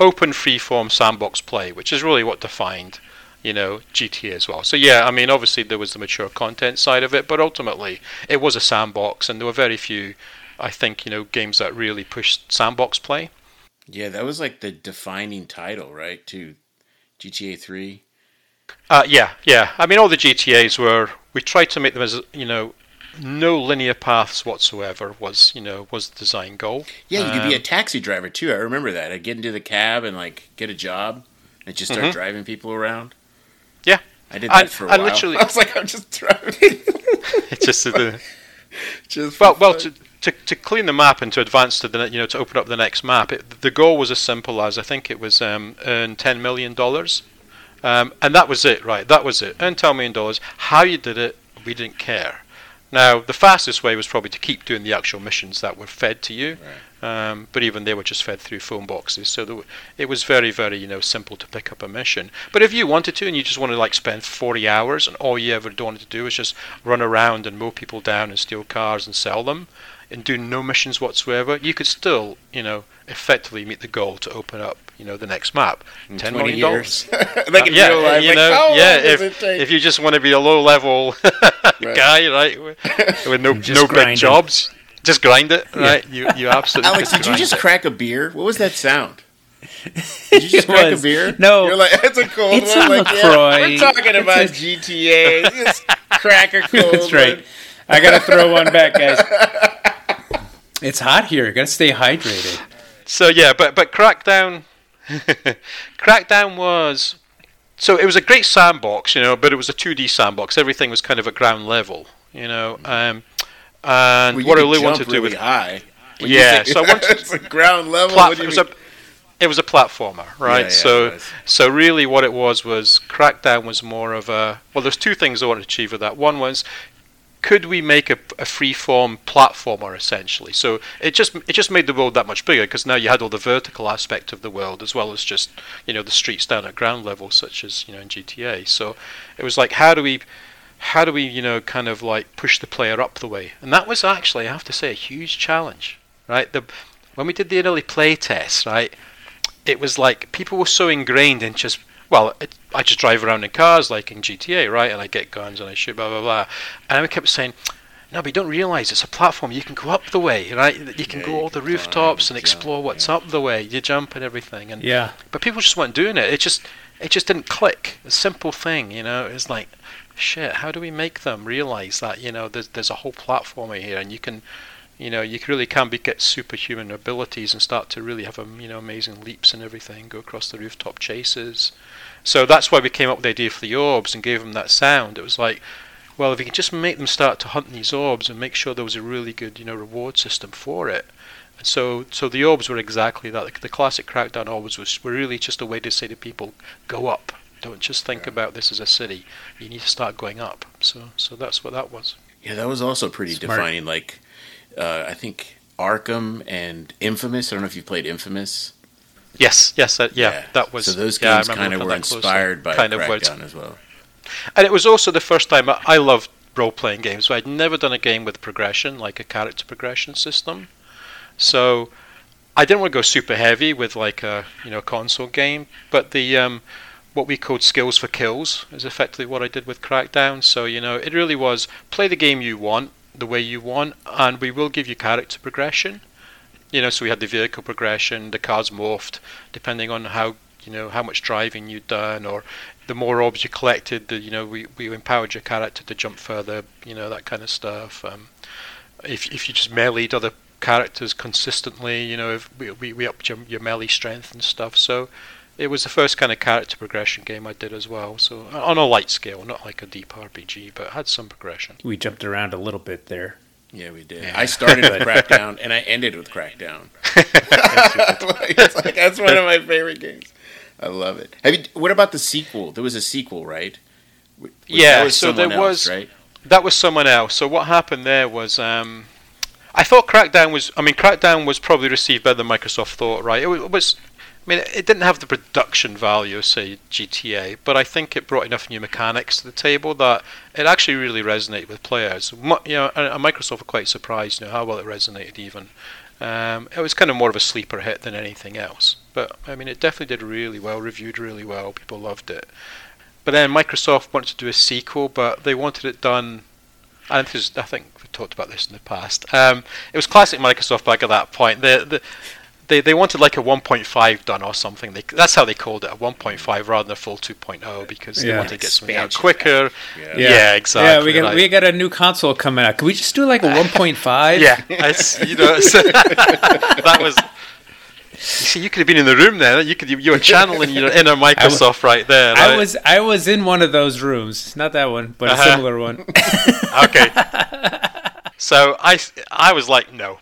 open, freeform sandbox play, which is really what defined, you know, GTA as well. So yeah, I mean, obviously there was the mature content side of it, but ultimately it was a sandbox, and there were very few, I think, you know, games that really pushed sandbox play. Yeah, that was like the defining title, right, to GTA 3? Yeah. I mean, all the GTAs were, we tried to make them as, you know, no linear paths whatsoever was the design goal. Yeah, you could be a taxi driver too. I remember that. I'd get into the cab and like get a job and just start driving people around. Yeah. I did that for a while. Literally, I was like, I'm just driving. It's just... To clean the map and to advance to the, you know, to open up the next map, the goal was as simple as, I think it was earn $10 million. And that was it, right? That was it. Earn $10 million. How you did it, we didn't care. Now, the fastest way was probably to keep doing the actual missions that were fed to you, right. But even they were just fed through phone boxes. So it was very, very simple to pick up a mission. But if you wanted to, and you just wanted to spend 40 hours, and all you ever wanted to do was just run around and mow people down and steal cars and sell them, and do no missions whatsoever, you could still, effectively meet the goal to open up, the next map. In $10 million. Like in real life, if you just want to be a low-level guy, right, with no big jobs, just grind it, right? Yeah. You absolutely. Alex, did you just crack a beer? What was that sound? Did you just crack a beer? No. You're like, it's a cold one. We're talking about GTA. Just crack a cold. That's right. One. I gotta throw one back, guys. It's hot here. You gotta stay hydrated. So yeah, but Crackdown, it was a great sandbox, but it was a 2D sandbox. Everything was kind of at ground level, and well, what I really wanted to do with high. So I wanted it's a ground level. It was a platformer, right? So really, what it was Crackdown was more of a. Well, there's two things I wanted to achieve with that. One was, could we make a free-form platformer, essentially? So it just made the world that much bigger, because now you had all the vertical aspect of the world, as well as just the streets down at ground level, such as in GTA. So it was like, how do we kind of like push the player up the way? And that was actually, I have to say, a huge challenge, right? When we did the early play tests, right, it was like people were so ingrained in just. Well, I just drive around in cars like in GTA, right? And I get guns and I shoot, blah, blah, blah. And I kept saying, no, but you don't realise it's a platform. You can go up the way, right? You can go all the rooftops and explore what's up the way. You jump and everything. And But people just weren't doing it. It just didn't click. A simple thing, It's like, shit, how do we make them realise that, there's a whole platform here, and you can... you really can get superhuman abilities and start to really have amazing leaps and everything, go across the rooftop chases. So that's why we came up with the idea for the orbs and gave them that sound. It was like, well, if we could just make them start to hunt these orbs and make sure there was a really good, reward system for it. And so the orbs were exactly that. The classic Crackdown orbs were really just a way to say to people, go up. Don't just think about this as a city. You need to start going up. So that's what that was. Yeah, that was also pretty smart. Defining, like... I think Arkham and Infamous. I don't know if you played Infamous. Yes. That was. So those games kind of were inspired by Crackdown as well. And it was also the first time I loved role-playing games. So I'd never done a game with progression, like a character progression system. So I didn't want to go super heavy with like a console game, but the what we called skills for kills is effectively what I did with Crackdown. So it really was play the game you want, the way you want, and we will give you character progression. So we had the vehicle progression, the cars morphed depending on how how much driving you'd done, or the more orbs you collected, we empowered your character to jump further, that kind of stuff. If you just meleeed other characters consistently, if we upped your melee strength and stuff. So it was the first kind of character progression game I did as well, so on a light scale, not like a deep RPG, but had some progression. We jumped around a little bit there. Yeah, we did. Yeah. I started with Crackdown, and I ended with Crackdown. That's one of my favorite games. I love it. What about the sequel? There was a sequel, right? That was someone else. So what happened there was... I thought Crackdown was probably received better than Microsoft thought, right? It didn't have the production value of, say, GTA, but I think it brought enough new mechanics to the table that it actually really resonated with players. And Microsoft were quite surprised, how well it resonated even. It was kind of more of a sleeper hit than anything else. But, it definitely did really well, reviewed really well, people loved it. But then Microsoft wanted to do a sequel, but they wanted it done... And I think we've talked about this in the past. It was classic Microsoft back at that point. They wanted like a 1.5 done or something. That's how they called it, a 1.5 rather than a full 2.0, because they wanted to get something out quicker. Yeah, exactly. Yeah, we got a new console coming out. Can we just do like a 1.5? Yeah, that was. You see, you could have been in the room there. You were channeling your inner Microsoft right there. Right? I was in one of those rooms, not that one, but a similar one. Okay. So I was like, no,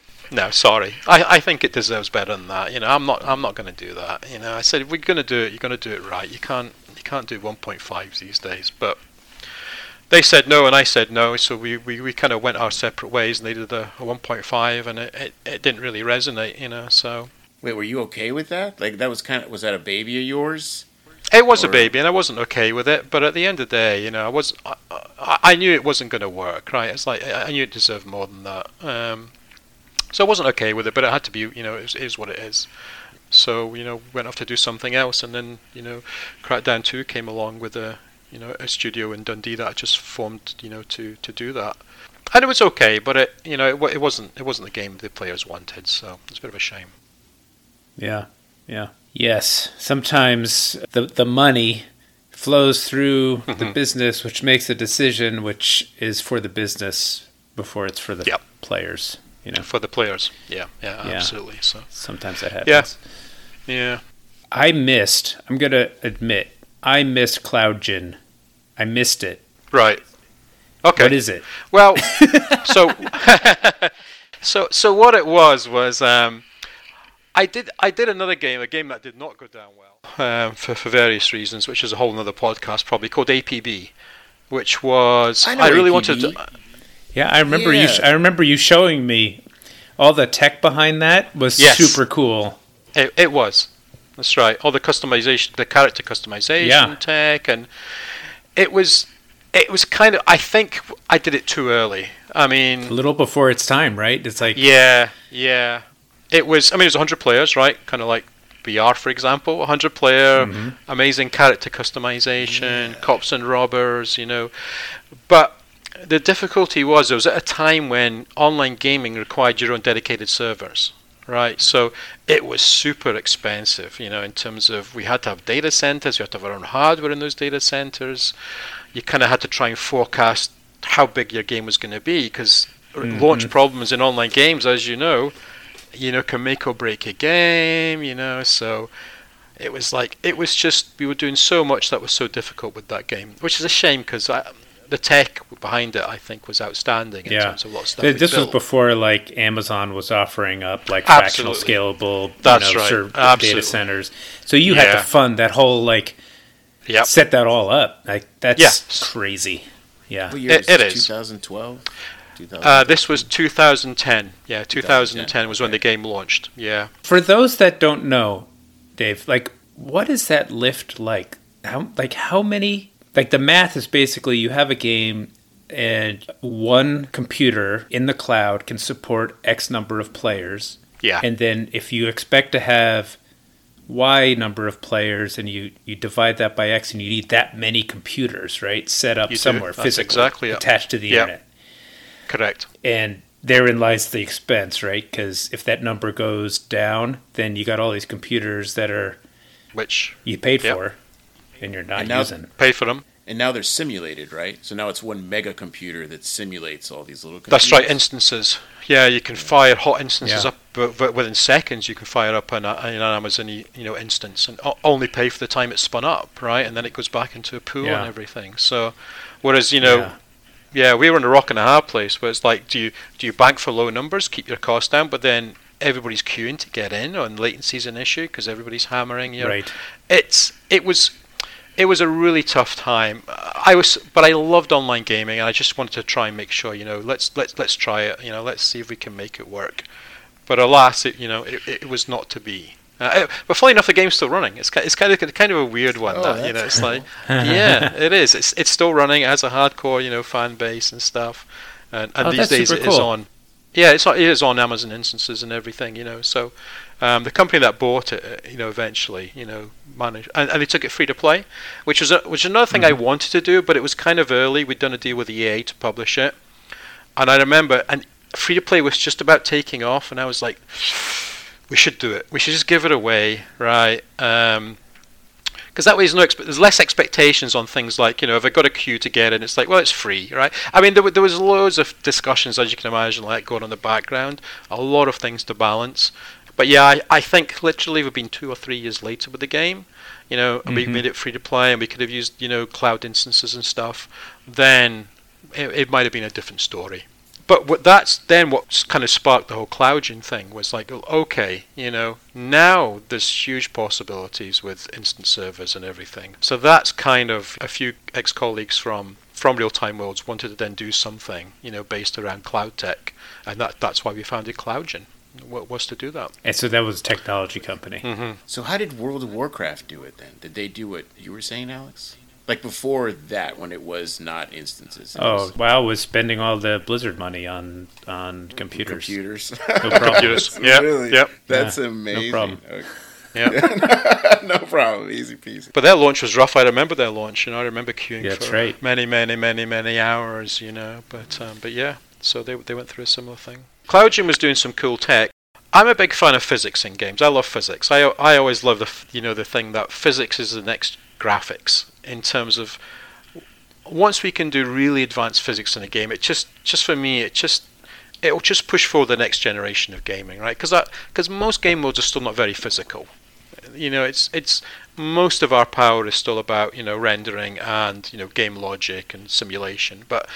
sorry. I think it deserves better than that. I'm not going to do that. I said, if we're going to do it, you're going to do it right. You can't do 1.5 these days. But they said no and I said no, so we kind of went our separate ways, and they did the 1.5, and it didn't really resonate, you know. So wait, were you okay with that? Like, that was kind of, was that a baby of yours? It was a baby, and I wasn't okay with it. But at the end of the day, you know, I knew it wasn't going to work, right? It's like I knew it deserved more than that. So I wasn't okay with it, but it had to be. You know, it is what it is. So, you know, went off to do something else, and then, you know, Crackdown 2 came along with a studio in Dundee that I just formed, you know, to do that. And it was okay, but it wasn't the game the players wanted. So it's a bit of a shame. Yeah. Yeah. Yes, sometimes the money flows through the business, which makes a decision which is for the business before it's for the players. You know, for the players. Yeah, absolutely. So sometimes that happens. Yeah. I'm going to admit, I missed CloudGen. I missed it. Right. Okay. What is it? Well, so what it was. I did another game, a game that did not go down well for various reasons, which is a whole other podcast probably, called APB, which was wanted to. Yeah, I remember I remember you showing me all the tech behind that was super cool. It was. That's right. All the customization, the character customization tech, and it was kind of. I think I did it too early. I mean, a little before its time, right? It's like yeah. It was, I mean, it was 100 players, right? Kind of like VR, for example. 100 player, amazing character customization, cops and robbers, you know. But the difficulty was, it was at a time when online gaming required your own dedicated servers, right? So it was super expensive, you know, in terms of we had to have data centers, we had to have our own hardware in those data centers. You kind of had to try and forecast how big your game was going to be, because launch problems in online games, as you know, can make or break a game, you know. So it was like, it was just, we were doing so much that was so difficult with that game, which is a shame, because the tech behind it, I think, was outstanding in terms of a lot of stuff. This was before, like, Amazon was offering up, like, fractional scalable data centers. So you had to fund that whole, like, set that all up. Like, that's crazy. Yeah. What year is 2012? This was 2010. Yeah, 2010 was when the game launched. Yeah. For those that don't know, Dave, like, what is that lift like? How many? Like, the math is basically you have a game, and one computer in the cloud can support X number of players. Yeah. And then if you expect to have Y number of players, and you divide that by X, and you need that many computers, right? Set up somewhere physically, attached to the internet. Correct. And therein lies the expense, right? Because if that number goes down, then you got all these computers that are, which you paid for, and you're not using. Pay for them. And now they're simulated, right? So now it's one mega computer that simulates all these little computers. That's right, instances. Yeah, you can fire hot instances up, but within seconds you can fire up an Amazon instance and only pay for the time it's spun up, right? And then it goes back into a pool and everything. So, whereas, yeah, we were in a rock and a hard place where it's like, do you bank for low numbers, keep your costs down, but then everybody's queuing to get in, and latency's an issue because everybody's hammering you. Right. It was a really tough time. But I loved online gaming, and I just wanted to try and make sure, you know, let's try it, you know, let's see if we can make it work. But alas, it was not to be. But funny enough, the game's still running. It's kind of a weird one. It's like, yeah, it is. It's still running. It has a hardcore, fan base and stuff. And these days it is on. Yeah, it is on Amazon instances and everything. So the company that bought it, eventually, managed, and they took it free to play, which was another thing I wanted to do, but it was kind of early. We'd done a deal with EA to publish it, and I remember, and free to play was just about taking off, and I was like, we should do it. We should just give it away, right? Because that way there's less expectations on things like, if I got a queue to get in, it's like, well, it's free, right? I mean, there was loads of discussions, as you can imagine, like going on the background, a lot of things to balance. But yeah, I think literally we've been 2 or 3 years later with the game, and we made it free to play, and we could have used, cloud instances and stuff. Then it might have been a different story. But that's then what kind of sparked the whole CloudGen thing, was like, okay, now there's huge possibilities with instant servers and everything. So that's kind of a few ex-colleagues from from real-time worlds wanted to then do something, you know, based around cloud tech, and that's why we founded CloudGen. What was to do that? And so that was a technology company. Mm-hmm. So how did World of Warcraft do it then? Did they do what you were saying, Alex? Like before that, when it was not instances. Oh, WoW was spending all the Blizzard money on computers. Computers. No problem. Yeah. Really, yep. That's amazing. No problem. Okay. Yeah. No problem. Easy peasy. But their launch was rough. I remember their launch. You know, I remember queuing for many hours, you know. But yeah, so they went through a similar thing. CloudGen was doing some cool tech. I'm a big fan of physics in games. I love physics. I always love the thing that physics is the next graphics in terms of once we can do really advanced physics in a game, it'll just push forward the next generation of gaming, right? Because most game modes are still not very physical. You know, it's most of our power is still about, you know, rendering and, you know, game logic and simulation. But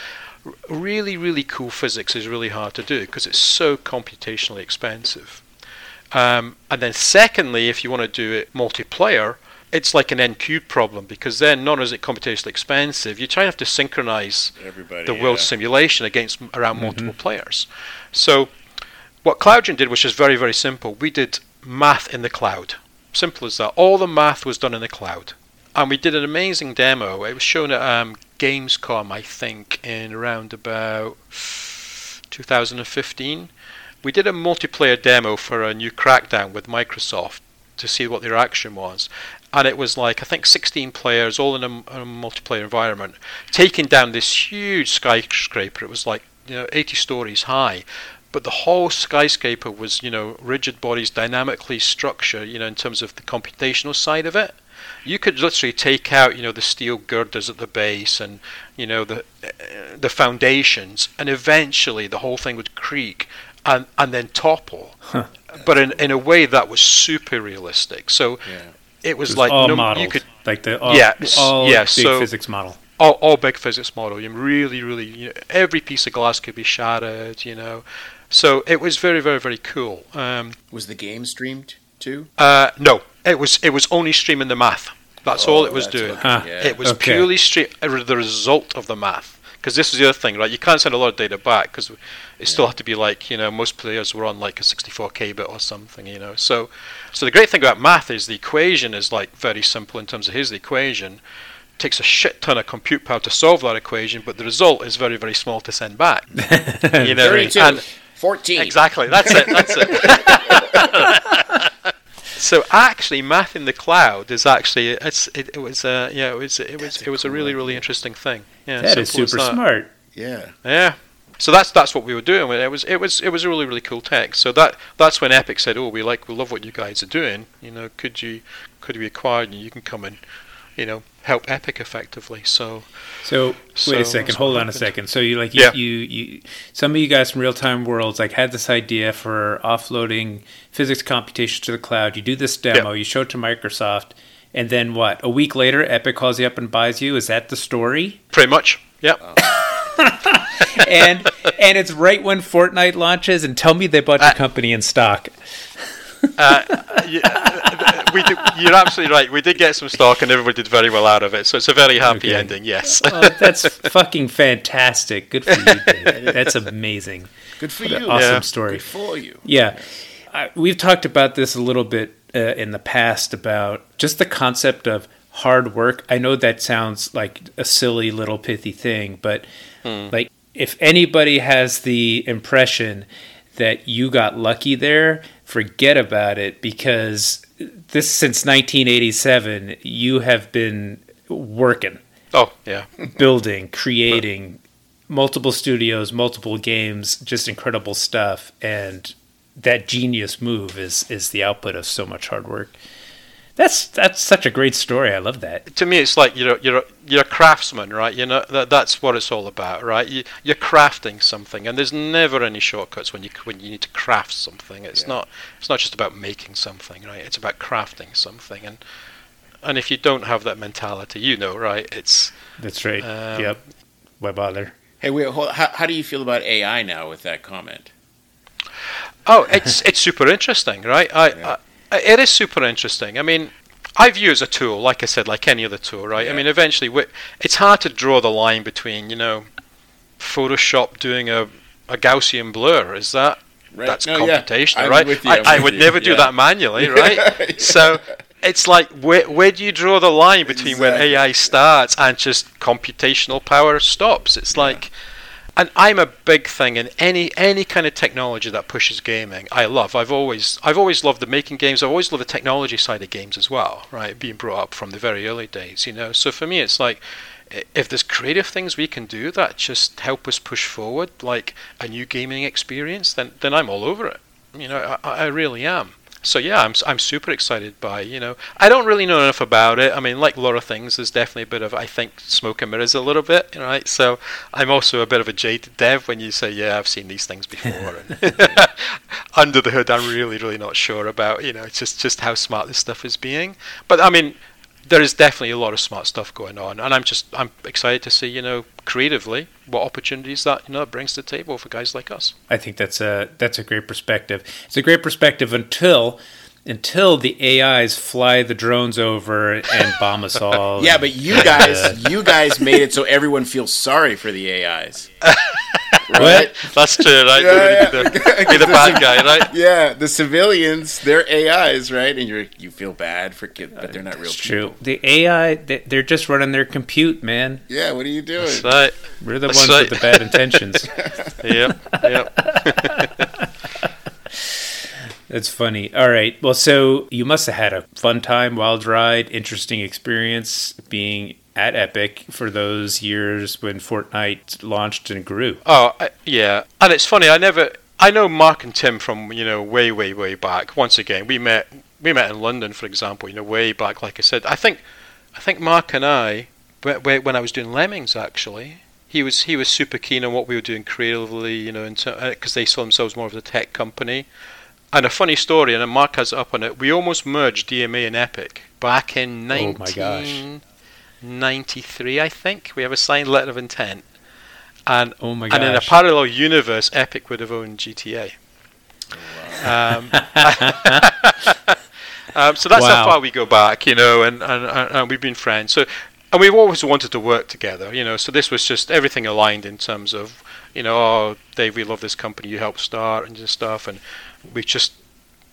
really, really cool physics is really hard to do because it's so computationally expensive. And then secondly, if you want to do it multiplayer, it's like an n-cube problem, because then not only is it computationally expensive, you try to have to synchronize the world simulation against around multiple players. So what CloudGen did, which is very, very simple, we did math in the cloud. Simple as that. All the math was done in the cloud. And we did an amazing demo. It was shown at Gamescom, I think, in around about 2015. We did a multiplayer demo for a new Crackdown with Microsoft to see what their action was. And it was like, I think, 16 players, all in a multiplayer environment, taking down this huge skyscraper. It was like, you know, 80 stories high. But the whole skyscraper was, you know, rigid bodies, dynamically structured, you know, in terms of the computational side of it. You could literally take out, you know, the steel girders at the base and, you know, the foundations, and eventually the whole thing would creak and then topple. Huh. But in a way that was super realistic. So it was like all modeled. You could like the big physics model. All big physics model. You really, really, you know, every piece of glass could be shattered. You know, so it was very, very, very cool. Was the game streamed too? No. It was only streaming the math. That's all it was doing. Okay. It was purely the result of the math. Because this is the other thing, right? You can't send a lot of data back because it still had to be like, you know, most players were on like a 64K bit or something, you know. So the great thing about math is the equation is like very simple in terms of here's the equation. It takes a shit ton of compute power to solve that equation, but the result is very, very small to send back. You know, 32, and 14. Exactly. That's it. So actually, math in the cloud is actually it was a really, really interesting thing. Yeah, that is super smart. Yeah. Yeah. So that's what we were doing. It was a really, really cool tech. So that's when Epic said, "Oh, we love what you guys are doing. You know, could we acquire you? You can come and, you know, help Epic effectively." So wait a second. Hold on a second. So you some of you guys from Real Time Worlds like had this idea for offloading physics computation to the cloud. You do this demo. Yep. You show it to Microsoft, and then what? A week later, Epic calls you up and buys you. Is that the story? Pretty much. Yep. And it's right when Fortnite launches. And tell me they bought your company in stock. You're absolutely right. We did get some stock, and everybody did very well out of it. So it's a very happy ending. Yes. Oh, that's fucking fantastic. Good for you, David. That's amazing. Good for you. Awesome story. Good for you. Yeah, we've talked about this a little bit in the past about just the concept of hard work. I know that sounds like a silly little pithy thing, but like if anybody has the impression that you got lucky there, forget about it, because this since 1987 you have been working, building, creating multiple studios, multiple games, just incredible stuff, and that genius move is the output of so much hard work. That's such a great story. I love that. To me, it's like you're a craftsman, right? You know that's what it's all about, right? You're crafting something, and there's never any shortcuts when you need to craft something. It's not just about making something, right? It's about crafting something, and if you don't have that mentality, you know, right? That's right. Yep. Why bother? Hey, how do you feel about AI now with that comment? Oh, it's super interesting, right? It is super interesting. I mean, I view it as a tool, like I said, like any other tool, right? Yeah. I mean, eventually, it's hard to draw the line between, you know, Photoshop doing a Gaussian blur. Is that right? That's computational, yeah. Right? I would never do that manually, right? Yeah. So it's like, where do you draw the line between when AI starts and just computational power stops? It's like, and I'm a big thing in any kind of technology that pushes gaming. I love. I've always loved the making games. I've always loved the technology side of games as well, right? Being brought up from the very early days, you know. So for me, it's like, if there's creative things we can do that just help us push forward, like a new gaming experience, then I'm all over it. You know, I really am. So yeah, I'm super excited by, you know, I don't really know enough about it. I mean, like a lot of things, there's definitely a bit of, I think, smoke and mirrors a little bit, right? So I'm also a bit of a jaded dev when you say, yeah, I've seen these things before. And under the hood, I'm really, really not sure about, you know, it's just how smart this stuff is being. But I mean, there is definitely a lot of smart stuff going on, and I'm excited to see, you know, creatively what opportunities that, you know, brings to the table for guys like us. I think that's a great perspective. It's a great perspective until the AIs fly the drones over and bomb us all. Yeah, but you guys made it so everyone feels sorry for the AIs. Right? That's true, right? Yeah, be the bad guy, right? Yeah, the civilians, they're AIs, right? And you feel bad for kids, but they're not real people. True. The AI, they're just running their compute, man. Yeah, what are you doing? That's right. We're the ones with the bad intentions. Yep. That's funny. All right. Well, so you must have had a fun time, wild ride, interesting experience being at Epic for those years when Fortnite launched and grew. Oh, yeah. And it's funny, I know Mark and Tim from, you know, way, way, way back. Once again, we met in London, for example, you know, way back, like I said. I think Mark and I, when I was doing Lemmings, actually, he was super keen on what we were doing creatively, you know, because they saw themselves more of a tech company. And a funny story, and Mark has it up on it, we almost merged DMA and Epic back in 1993, I think. We have a signed letter of intent. And in a parallel universe, Epic would have owned GTA. Oh, wow. So that's how far we go back, you know, and we've been friends. So, and we've always wanted to work together, you know, so this was just everything aligned in terms of, you know, oh, Dave, we love this company you helped start and just stuff. And we just,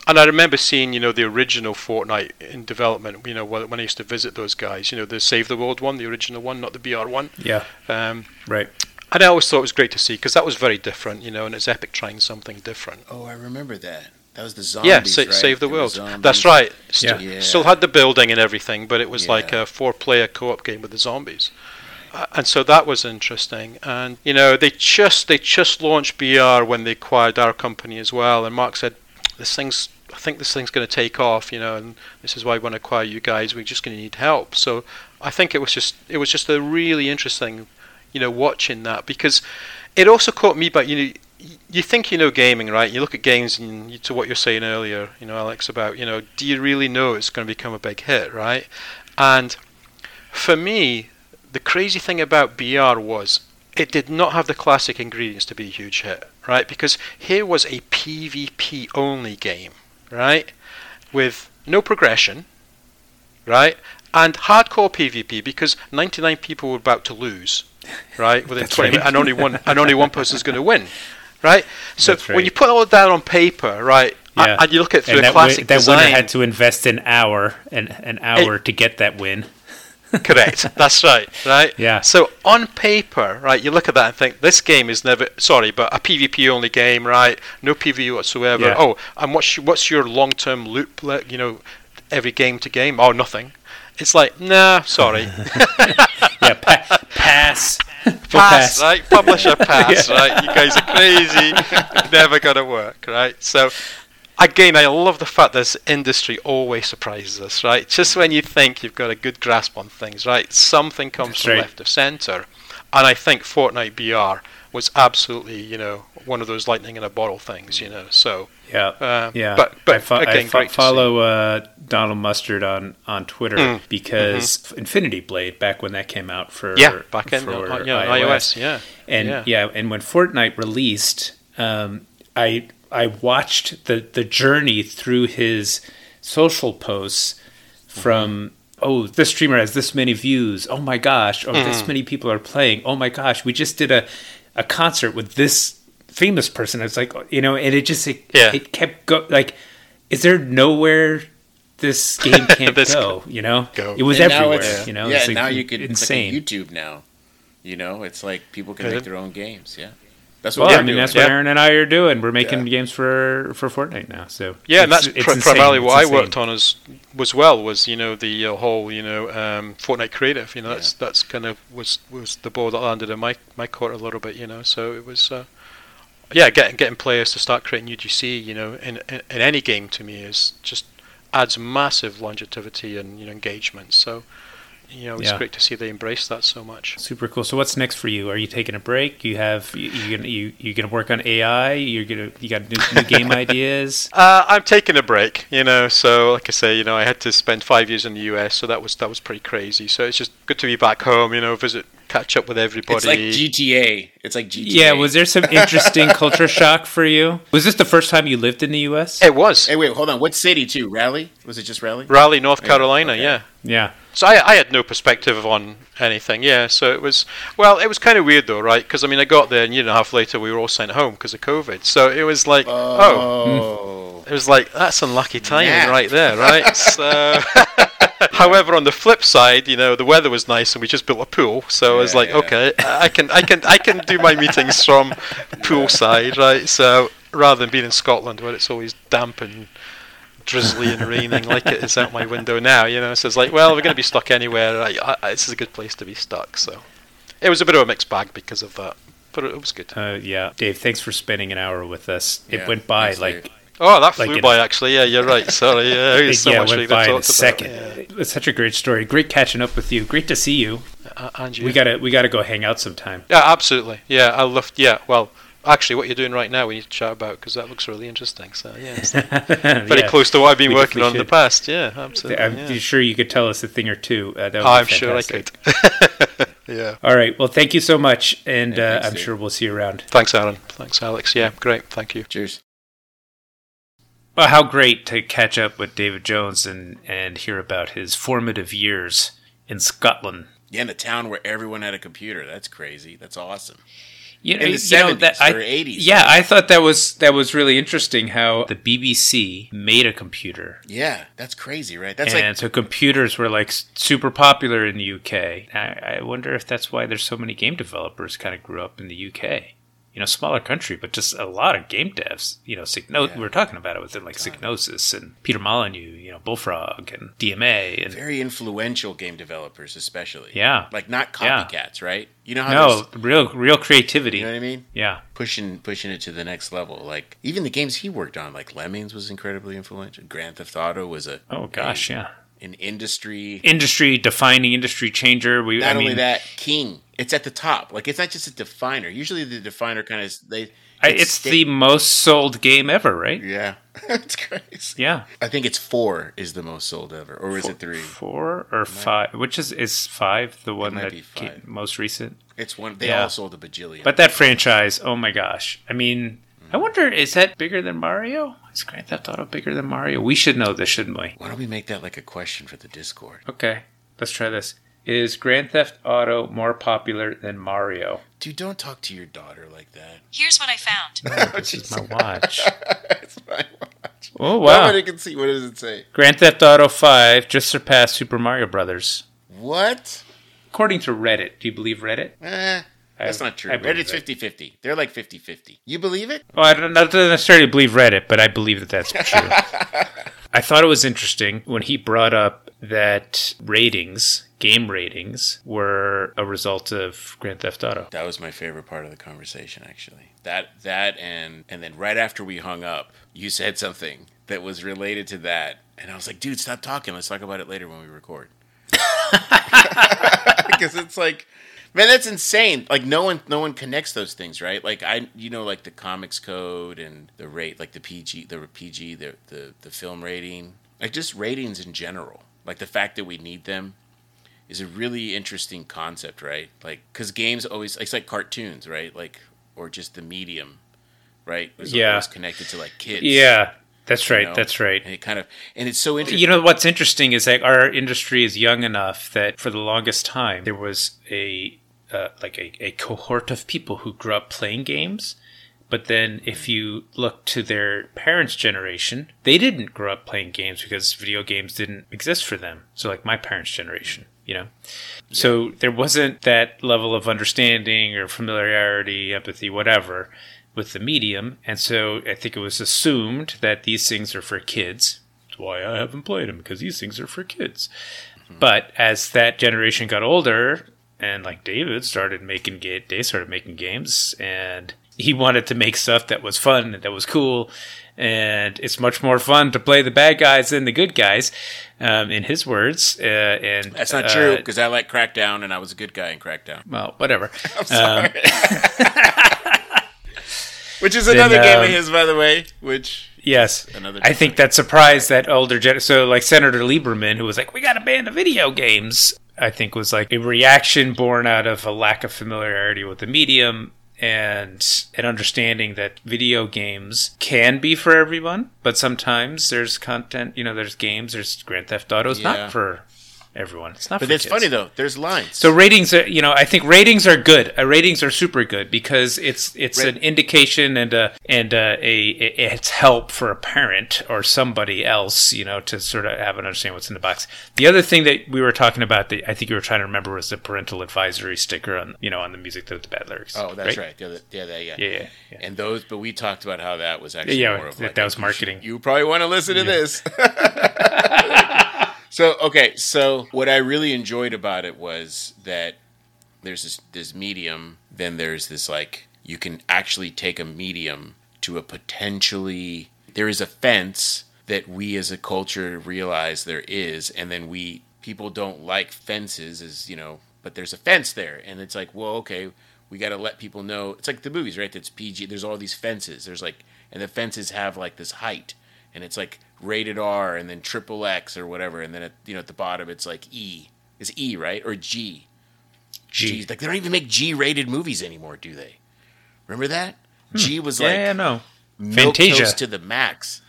and I remember seeing, you know, the original Fortnite in development, you know, when I used to visit those guys, you know, the Save the World one, the original one, not the BR one. Yeah. Right. And I always thought it was great to see because that was very different, you know, and it's Epic trying something different. Oh, I remember that. That was the zombies, right? Save the World. That's right. Still had the building and everything, but it was like a 4-player co-op game with the zombies. And so that was interesting. And, you know, they just launched BR when they acquired our company as well. And Mark said, I think this thing's going to take off, you know, and this is why we want to acquire you guys. We're just going to need help. So I think it was just a really interesting, you know, watching that, because it also caught me by, you know, you think you know gaming, right? You look at games, and to what you're saying earlier, you know, Alex, about, you know, do you really know it's going to become a big hit, right? And for me, the crazy thing about BR was it did not have the classic ingredients to be a huge hit, right? Because here was a PvP only game, right? With no progression, right? And hardcore PvP, because 99 people were about to lose, right? Within 20 minutes, and only one person's going to win, right? So when you put all that on paper, right? Yeah. And you look at it through a classic design. That winner had to invest an hour to get that win. Correct. That's right. Right. Yeah. So on paper, right, you look at that and think this game is but a PvP only game, right? No PvE whatsoever. Yeah. Oh, and what's your long-term loop? You know, every game to game. Oh, nothing. It's like yeah. Pass. Right. Publisher pass. Yeah. Right. You guys are crazy. Never gonna work. Right. So. Again, I love the fact this industry always surprises us, right? Just when you think you've got a good grasp on things, right? Something comes from left of center. And I think Fortnite BR was absolutely, you know, one of those lightning in a bottle things, you know. So, yeah. But again, I follow Donald Mustard on Twitter because Infinity Blade, back when that came out for iOS. Yeah. And, and when Fortnite released, I watched the journey through his social posts from, oh, this streamer has this many views, oh my gosh, oh, this many people are playing, oh my gosh, we just did a concert with this famous person. It's like, you know, and it just, it kept going, like, is there nowhere this game can't go, you know? It was everywhere, you know? Yeah, now you could, it's like YouTube now, you know? It's like people can make their own games, That's what that's what Aaron and I are doing. We're making games for Fortnite now. So yeah, and that's primarily what I worked on was you know, the whole, you know, Fortnite creative. You know, that's kind of was the ball that landed in my court a little bit. You know, so it was getting players to start creating UGC. You know, in any game to me is just adds massive longevity and, you know, engagement. So, you know, it's great to see they embrace that so much. Super cool. So what's next for you? Are you taking a break? You're gonna work on AI? You got new game ideas? I'm taking a break. You know, so like I say, you know, I had to spend 5 years in the US, so that was pretty crazy. So it's just good to be back home. You know, catch up with everybody. It's like GTA. Yeah. Was there some interesting culture shock for you? Was this the first time you lived in the US? It was. Hey, wait, hold on. What city too? Raleigh? Was it just Raleigh? Raleigh, North Carolina. Okay. Yeah. Yeah. So I had no perspective on anything, so it was kind of weird though, right? Because I mean, I got there and a year and a half later we were all sent home because of COVID. So it was like, it was like, that's unlucky timing right there, right? So, however, on the flip side, you know, the weather was nice and we just built a pool. So I was like, okay, I can do my meetings from poolside, right? So rather than being in Scotland where it's always damp and drizzly and raining like it is out my window now, you know, so it's like, well, we're going to be stuck anywhere. This is a good place to be stuck. So it was a bit of a mixed bag because of that, but it was good. Dave, thanks for spending an hour with us. It went by like... Oh, that flew by, actually. Yeah, you're right. Sorry. Yeah, it was so much we could talk about. Second. Yeah. It's such a great story. Great catching up with you. Great to see you. And you. We gotta go hang out sometime. Yeah, absolutely. Yeah, I loved... Yeah, well... Actually, what you're doing right now, we need to chat about because that looks really interesting. So, it's very close to what I've been working on in the past. Yeah, absolutely. I'm sure you could tell us a thing or two. I'm sure I could. Yeah. All right. Well, thank you so much, and I'm sure we'll see you around. Thanks, Aaron. Thanks, Alex. Yeah, great. Thank you. Cheers. Well, how great to catch up with David Jones and hear about his formative years in Scotland. Yeah, in a town where everyone had a computer. That's crazy. That's awesome. You know, in the 70s or 80s. Yeah, I thought that was really interesting how the BBC made a computer. Yeah, that's crazy, right? So computers were like super popular in the UK. I wonder if that's why there's so many game developers kind of grew up in the UK. You know, smaller country, but just a lot of game devs. You know, we were talking about it within like Psygnosis and Peter Molyneux, you know, Bullfrog and DMA. And very influential game developers, especially. Yeah. Like not copycats, right? You know how real creativity. You know what I mean? Yeah. Pushing it to the next level. Like even the games he worked on, like Lemmings was incredibly influential. Grand Theft Auto was an industry changer. King. It's at the top. Like it's not just a definer. Usually the definer kind of the most sold game ever, right? Yeah. It's crazy. Yeah. I think it's 4 is the most sold ever. Or is it 3? 4 or 5? Which is 5 the one that most recent? It's one they all sold a bajillion. But that franchise, oh my gosh. I mean, I wonder, is that bigger than Mario? Is Grand Theft Auto bigger than Mario? We should know this, shouldn't we? Why don't we make that like a question for the Discord? Okay. Let's try this. Is Grand Theft Auto more popular than Mario? Dude, don't talk to your daughter like that. Here's what I found. Oh, this is my watch. It's my watch. Oh, wow. Nobody can see. What does it say? Grand Theft Auto 5 just surpassed Super Mario Brothers. What? According to Reddit. Do you believe Reddit? That's not true. Reddit's 50-50. They're like 50-50. You believe it? Well, I don't necessarily believe Reddit, but I believe that's true. I thought it was interesting when he brought up that game ratings were a result of Grand Theft Auto. That was my favorite part of the conversation, actually. That and then right after we hung up, you said something that was related to that. And I was like, dude, stop talking. Let's talk about it later when we record. Because it's like, man, that's insane. Like no one connects those things, right? Like like the comics code and the rate, like the PG, the film rating, like just ratings in general. Like the fact that we need them is a really interesting concept, right? Like, because games always, it's like cartoons, right? Like, or just the medium, right? It's always connected to like kids. Yeah. That's right. You know? That's right. And it kind of, and it's so interesting. You know, what's interesting is that our industry is young enough that for the longest time there was a cohort of people who grew up playing games. But then if you look to their parents' generation, they didn't grow up playing games because video games didn't exist for them. So like my parents' generation, you know. Yeah. So there wasn't that level of understanding or familiarity, empathy, whatever, with the medium. And so I think it was assumed that these things are for kids. That's why I haven't played them, because these things are for kids. Mm-hmm. But as that generation got older and like David started making games and... he wanted to make stuff that was fun and that was cool, and it's much more fun to play the bad guys than the good guys, in his words. And that's not true, because I like Crackdown, and I was a good guy in Crackdown. Well, whatever. I'm sorry. Which is another game of his, by the way. Which yes, I think that surprised that older generation. So, like Senator Lieberman, who was like, "We got to ban the video games," I think was like a reaction born out of a lack of familiarity with the medium. And an understanding that video games can be for everyone, but sometimes there's content, you know, there's games, there's Grand Theft Auto, not for everyone. It's not for kids. But it's funny, though. There's lines. So ratings are, you know, I think ratings are good. Ratings are super good because it's an indication and it's help for a parent or somebody else, you know, to sort of have an understanding what's in the box. The other thing that we were talking about that I think you were trying to remember was the parental advisory sticker on the music that the bad lyrics. Oh, that's right. Yeah. And those, but we talked about how that was actually more of like, that was marketing. You probably want to listen to this. So what I really enjoyed about it was that there's this medium, then there's this, like, you can actually take a medium to a potentially, there is a fence that we as a culture realize there is, and then people don't like fences, as you know, but there's a fence there, and it's like, well, okay, we got to let people know. It's like the movies, right? That's PG, there's all these fences, there's like, and the fences have like this height, and it's like, rated R and then XXX or whatever, and then at the bottom it's like E. It's E, right? Or G. G. Like they don't even make G-rated movies anymore, do they? Remember that? G was Fantasia to the max,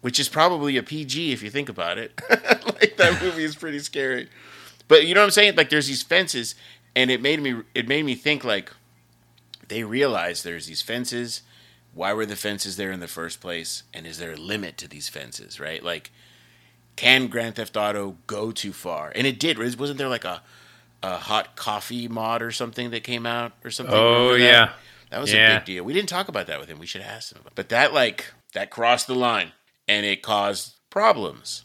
which is probably a PG if you think about it. Like that movie is pretty scary, but you know what I'm saying? Like there's these fences, and it made me think like they realize there's these fences. Why were the fences there in the first place? And is there a limit to these fences, right? Like, can Grand Theft Auto go too far? And it did. Wasn't there like a hot coffee mod or something that came out or something? Oh, yeah. That was a big deal. We didn't talk about that with him. We should ask him. But that crossed the line, and it caused problems.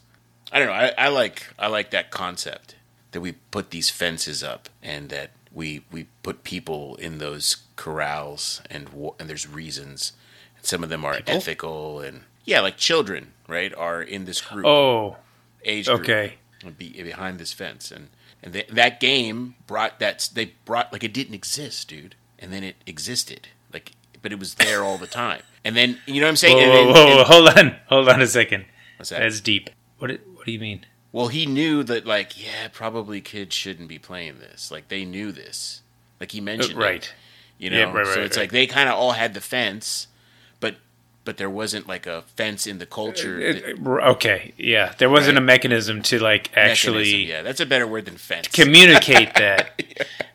I don't know. I like that concept that we put these fences up and that we put people in those corrals and there's reasons. Some of them are ethical and like children, right, are in this group. Oh, age group, okay, would be behind this fence, and that game brought like it didn't exist, dude, and then it existed, like, but it was there all the time, and then you know what I'm saying? Whoa, hold on a second. What's that? That's deep. What do you mean? Well, he knew that, like, probably kids shouldn't be playing this. Like, they knew this. Like, he mentioned it. You know? Yeah, right. So it's like they kind of all had the fence, but there wasn't, like, a fence in the culture. There wasn't a mechanism to, like, actually... Yeah, that's a better word than fence. Communicate that.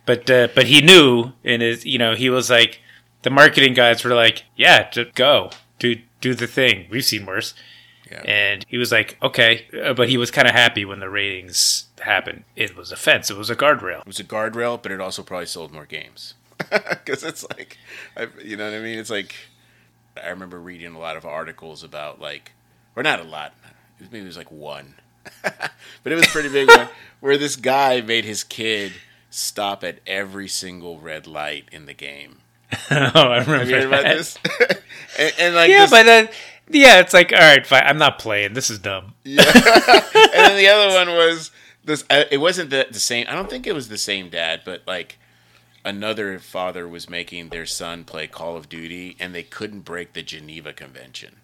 Yeah. But he knew, and, you know, he was like... The marketing guys were like, just go. Do the thing. We've seen worse. Yeah. And he was like, okay, but he was kind of happy when the ratings happened. It was a fence. It was a guardrail. It was a guardrail, but it also probably sold more games. Because it's like, you know what I mean? It's like, I remember reading a lot of articles about like, or not a lot, maybe it was like one, but it was a pretty big one, where this guy made his kid stop at every single red light in the game. I remember. Have you heard about this? Yeah, it's like, all right, fine, I'm not playing. This is dumb. Yeah. And then the other one was this. It wasn't the same. I don't think it was the same dad, but like another father was making their son play Call of Duty, and they couldn't break the Geneva Convention.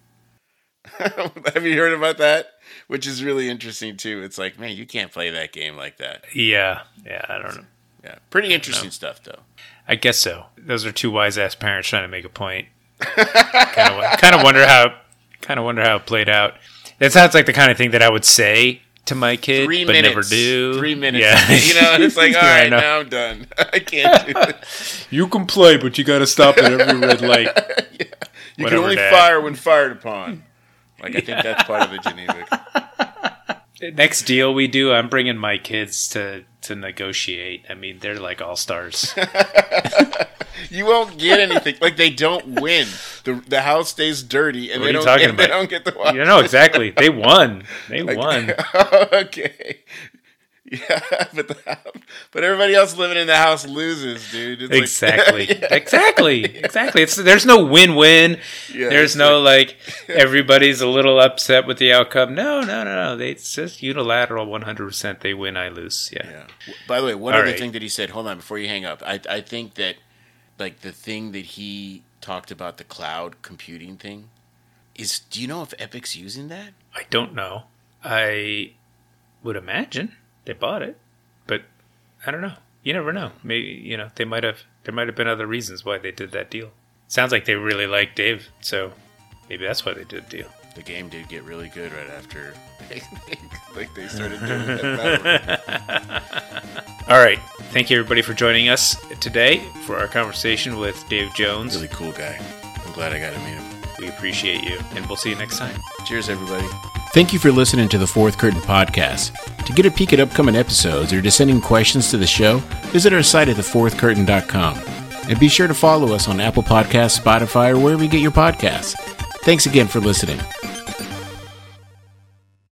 Have you heard about that? Which is really interesting too. It's like, man, you can't play that game like that. Yeah, I don't know. Yeah, pretty interesting stuff though. I guess so. Those are two wise ass parents trying to make a point. Kind of wonder how. kind of wonder how it played out. That sounds like the kind of thing that I would say to my kid, never do. 3 minutes. Yeah. You know, and it's like, all right, now I'm done. I can't do this. You can play, but you got to stop at every red light. Yeah. You can only fire when fired upon. Like, I think that's part of the Geneva. Next deal we do, I'm bringing my kids to negotiate. I mean, they're like all-stars. You won't get anything. Like, they don't win. The house stays dirty, and they don't get the watch. You know, exactly. They won. They won. Okay. Yeah, but everybody else living in the house loses, dude. It's exactly. Like, yeah. Exactly. Yeah. Exactly. There's no win-win. Yeah, there's no, like, everybody's a little upset with the outcome. No. It's just unilateral 100%. They win, I lose. Yeah. By the way, one other thing that he said, hold on, before you hang up, I think that, like, the thing that he talked about, the cloud computing thing, is, do you know if Epic's using that? I don't know. I would imagine. They bought it, but I don't know. You never know. Maybe, you know, they might have. There might have been other reasons why they did that deal. Sounds like they really liked Dave, so maybe that's why they did the deal. The game did get really good right after, like, they started doing that. All right, thank you everybody for joining us today for our conversation with Dave Jones. Really cool guy. I'm glad I got to meet him. We appreciate you, and we'll see you next time. Cheers, everybody. Thank you for listening to the Fourth Curtain Podcast. To get a peek at upcoming episodes or to send in questions to the show, visit our site at thefourthcurtain.com. And be sure to follow us on Apple Podcasts, Spotify, or wherever you get your podcasts. Thanks again for listening.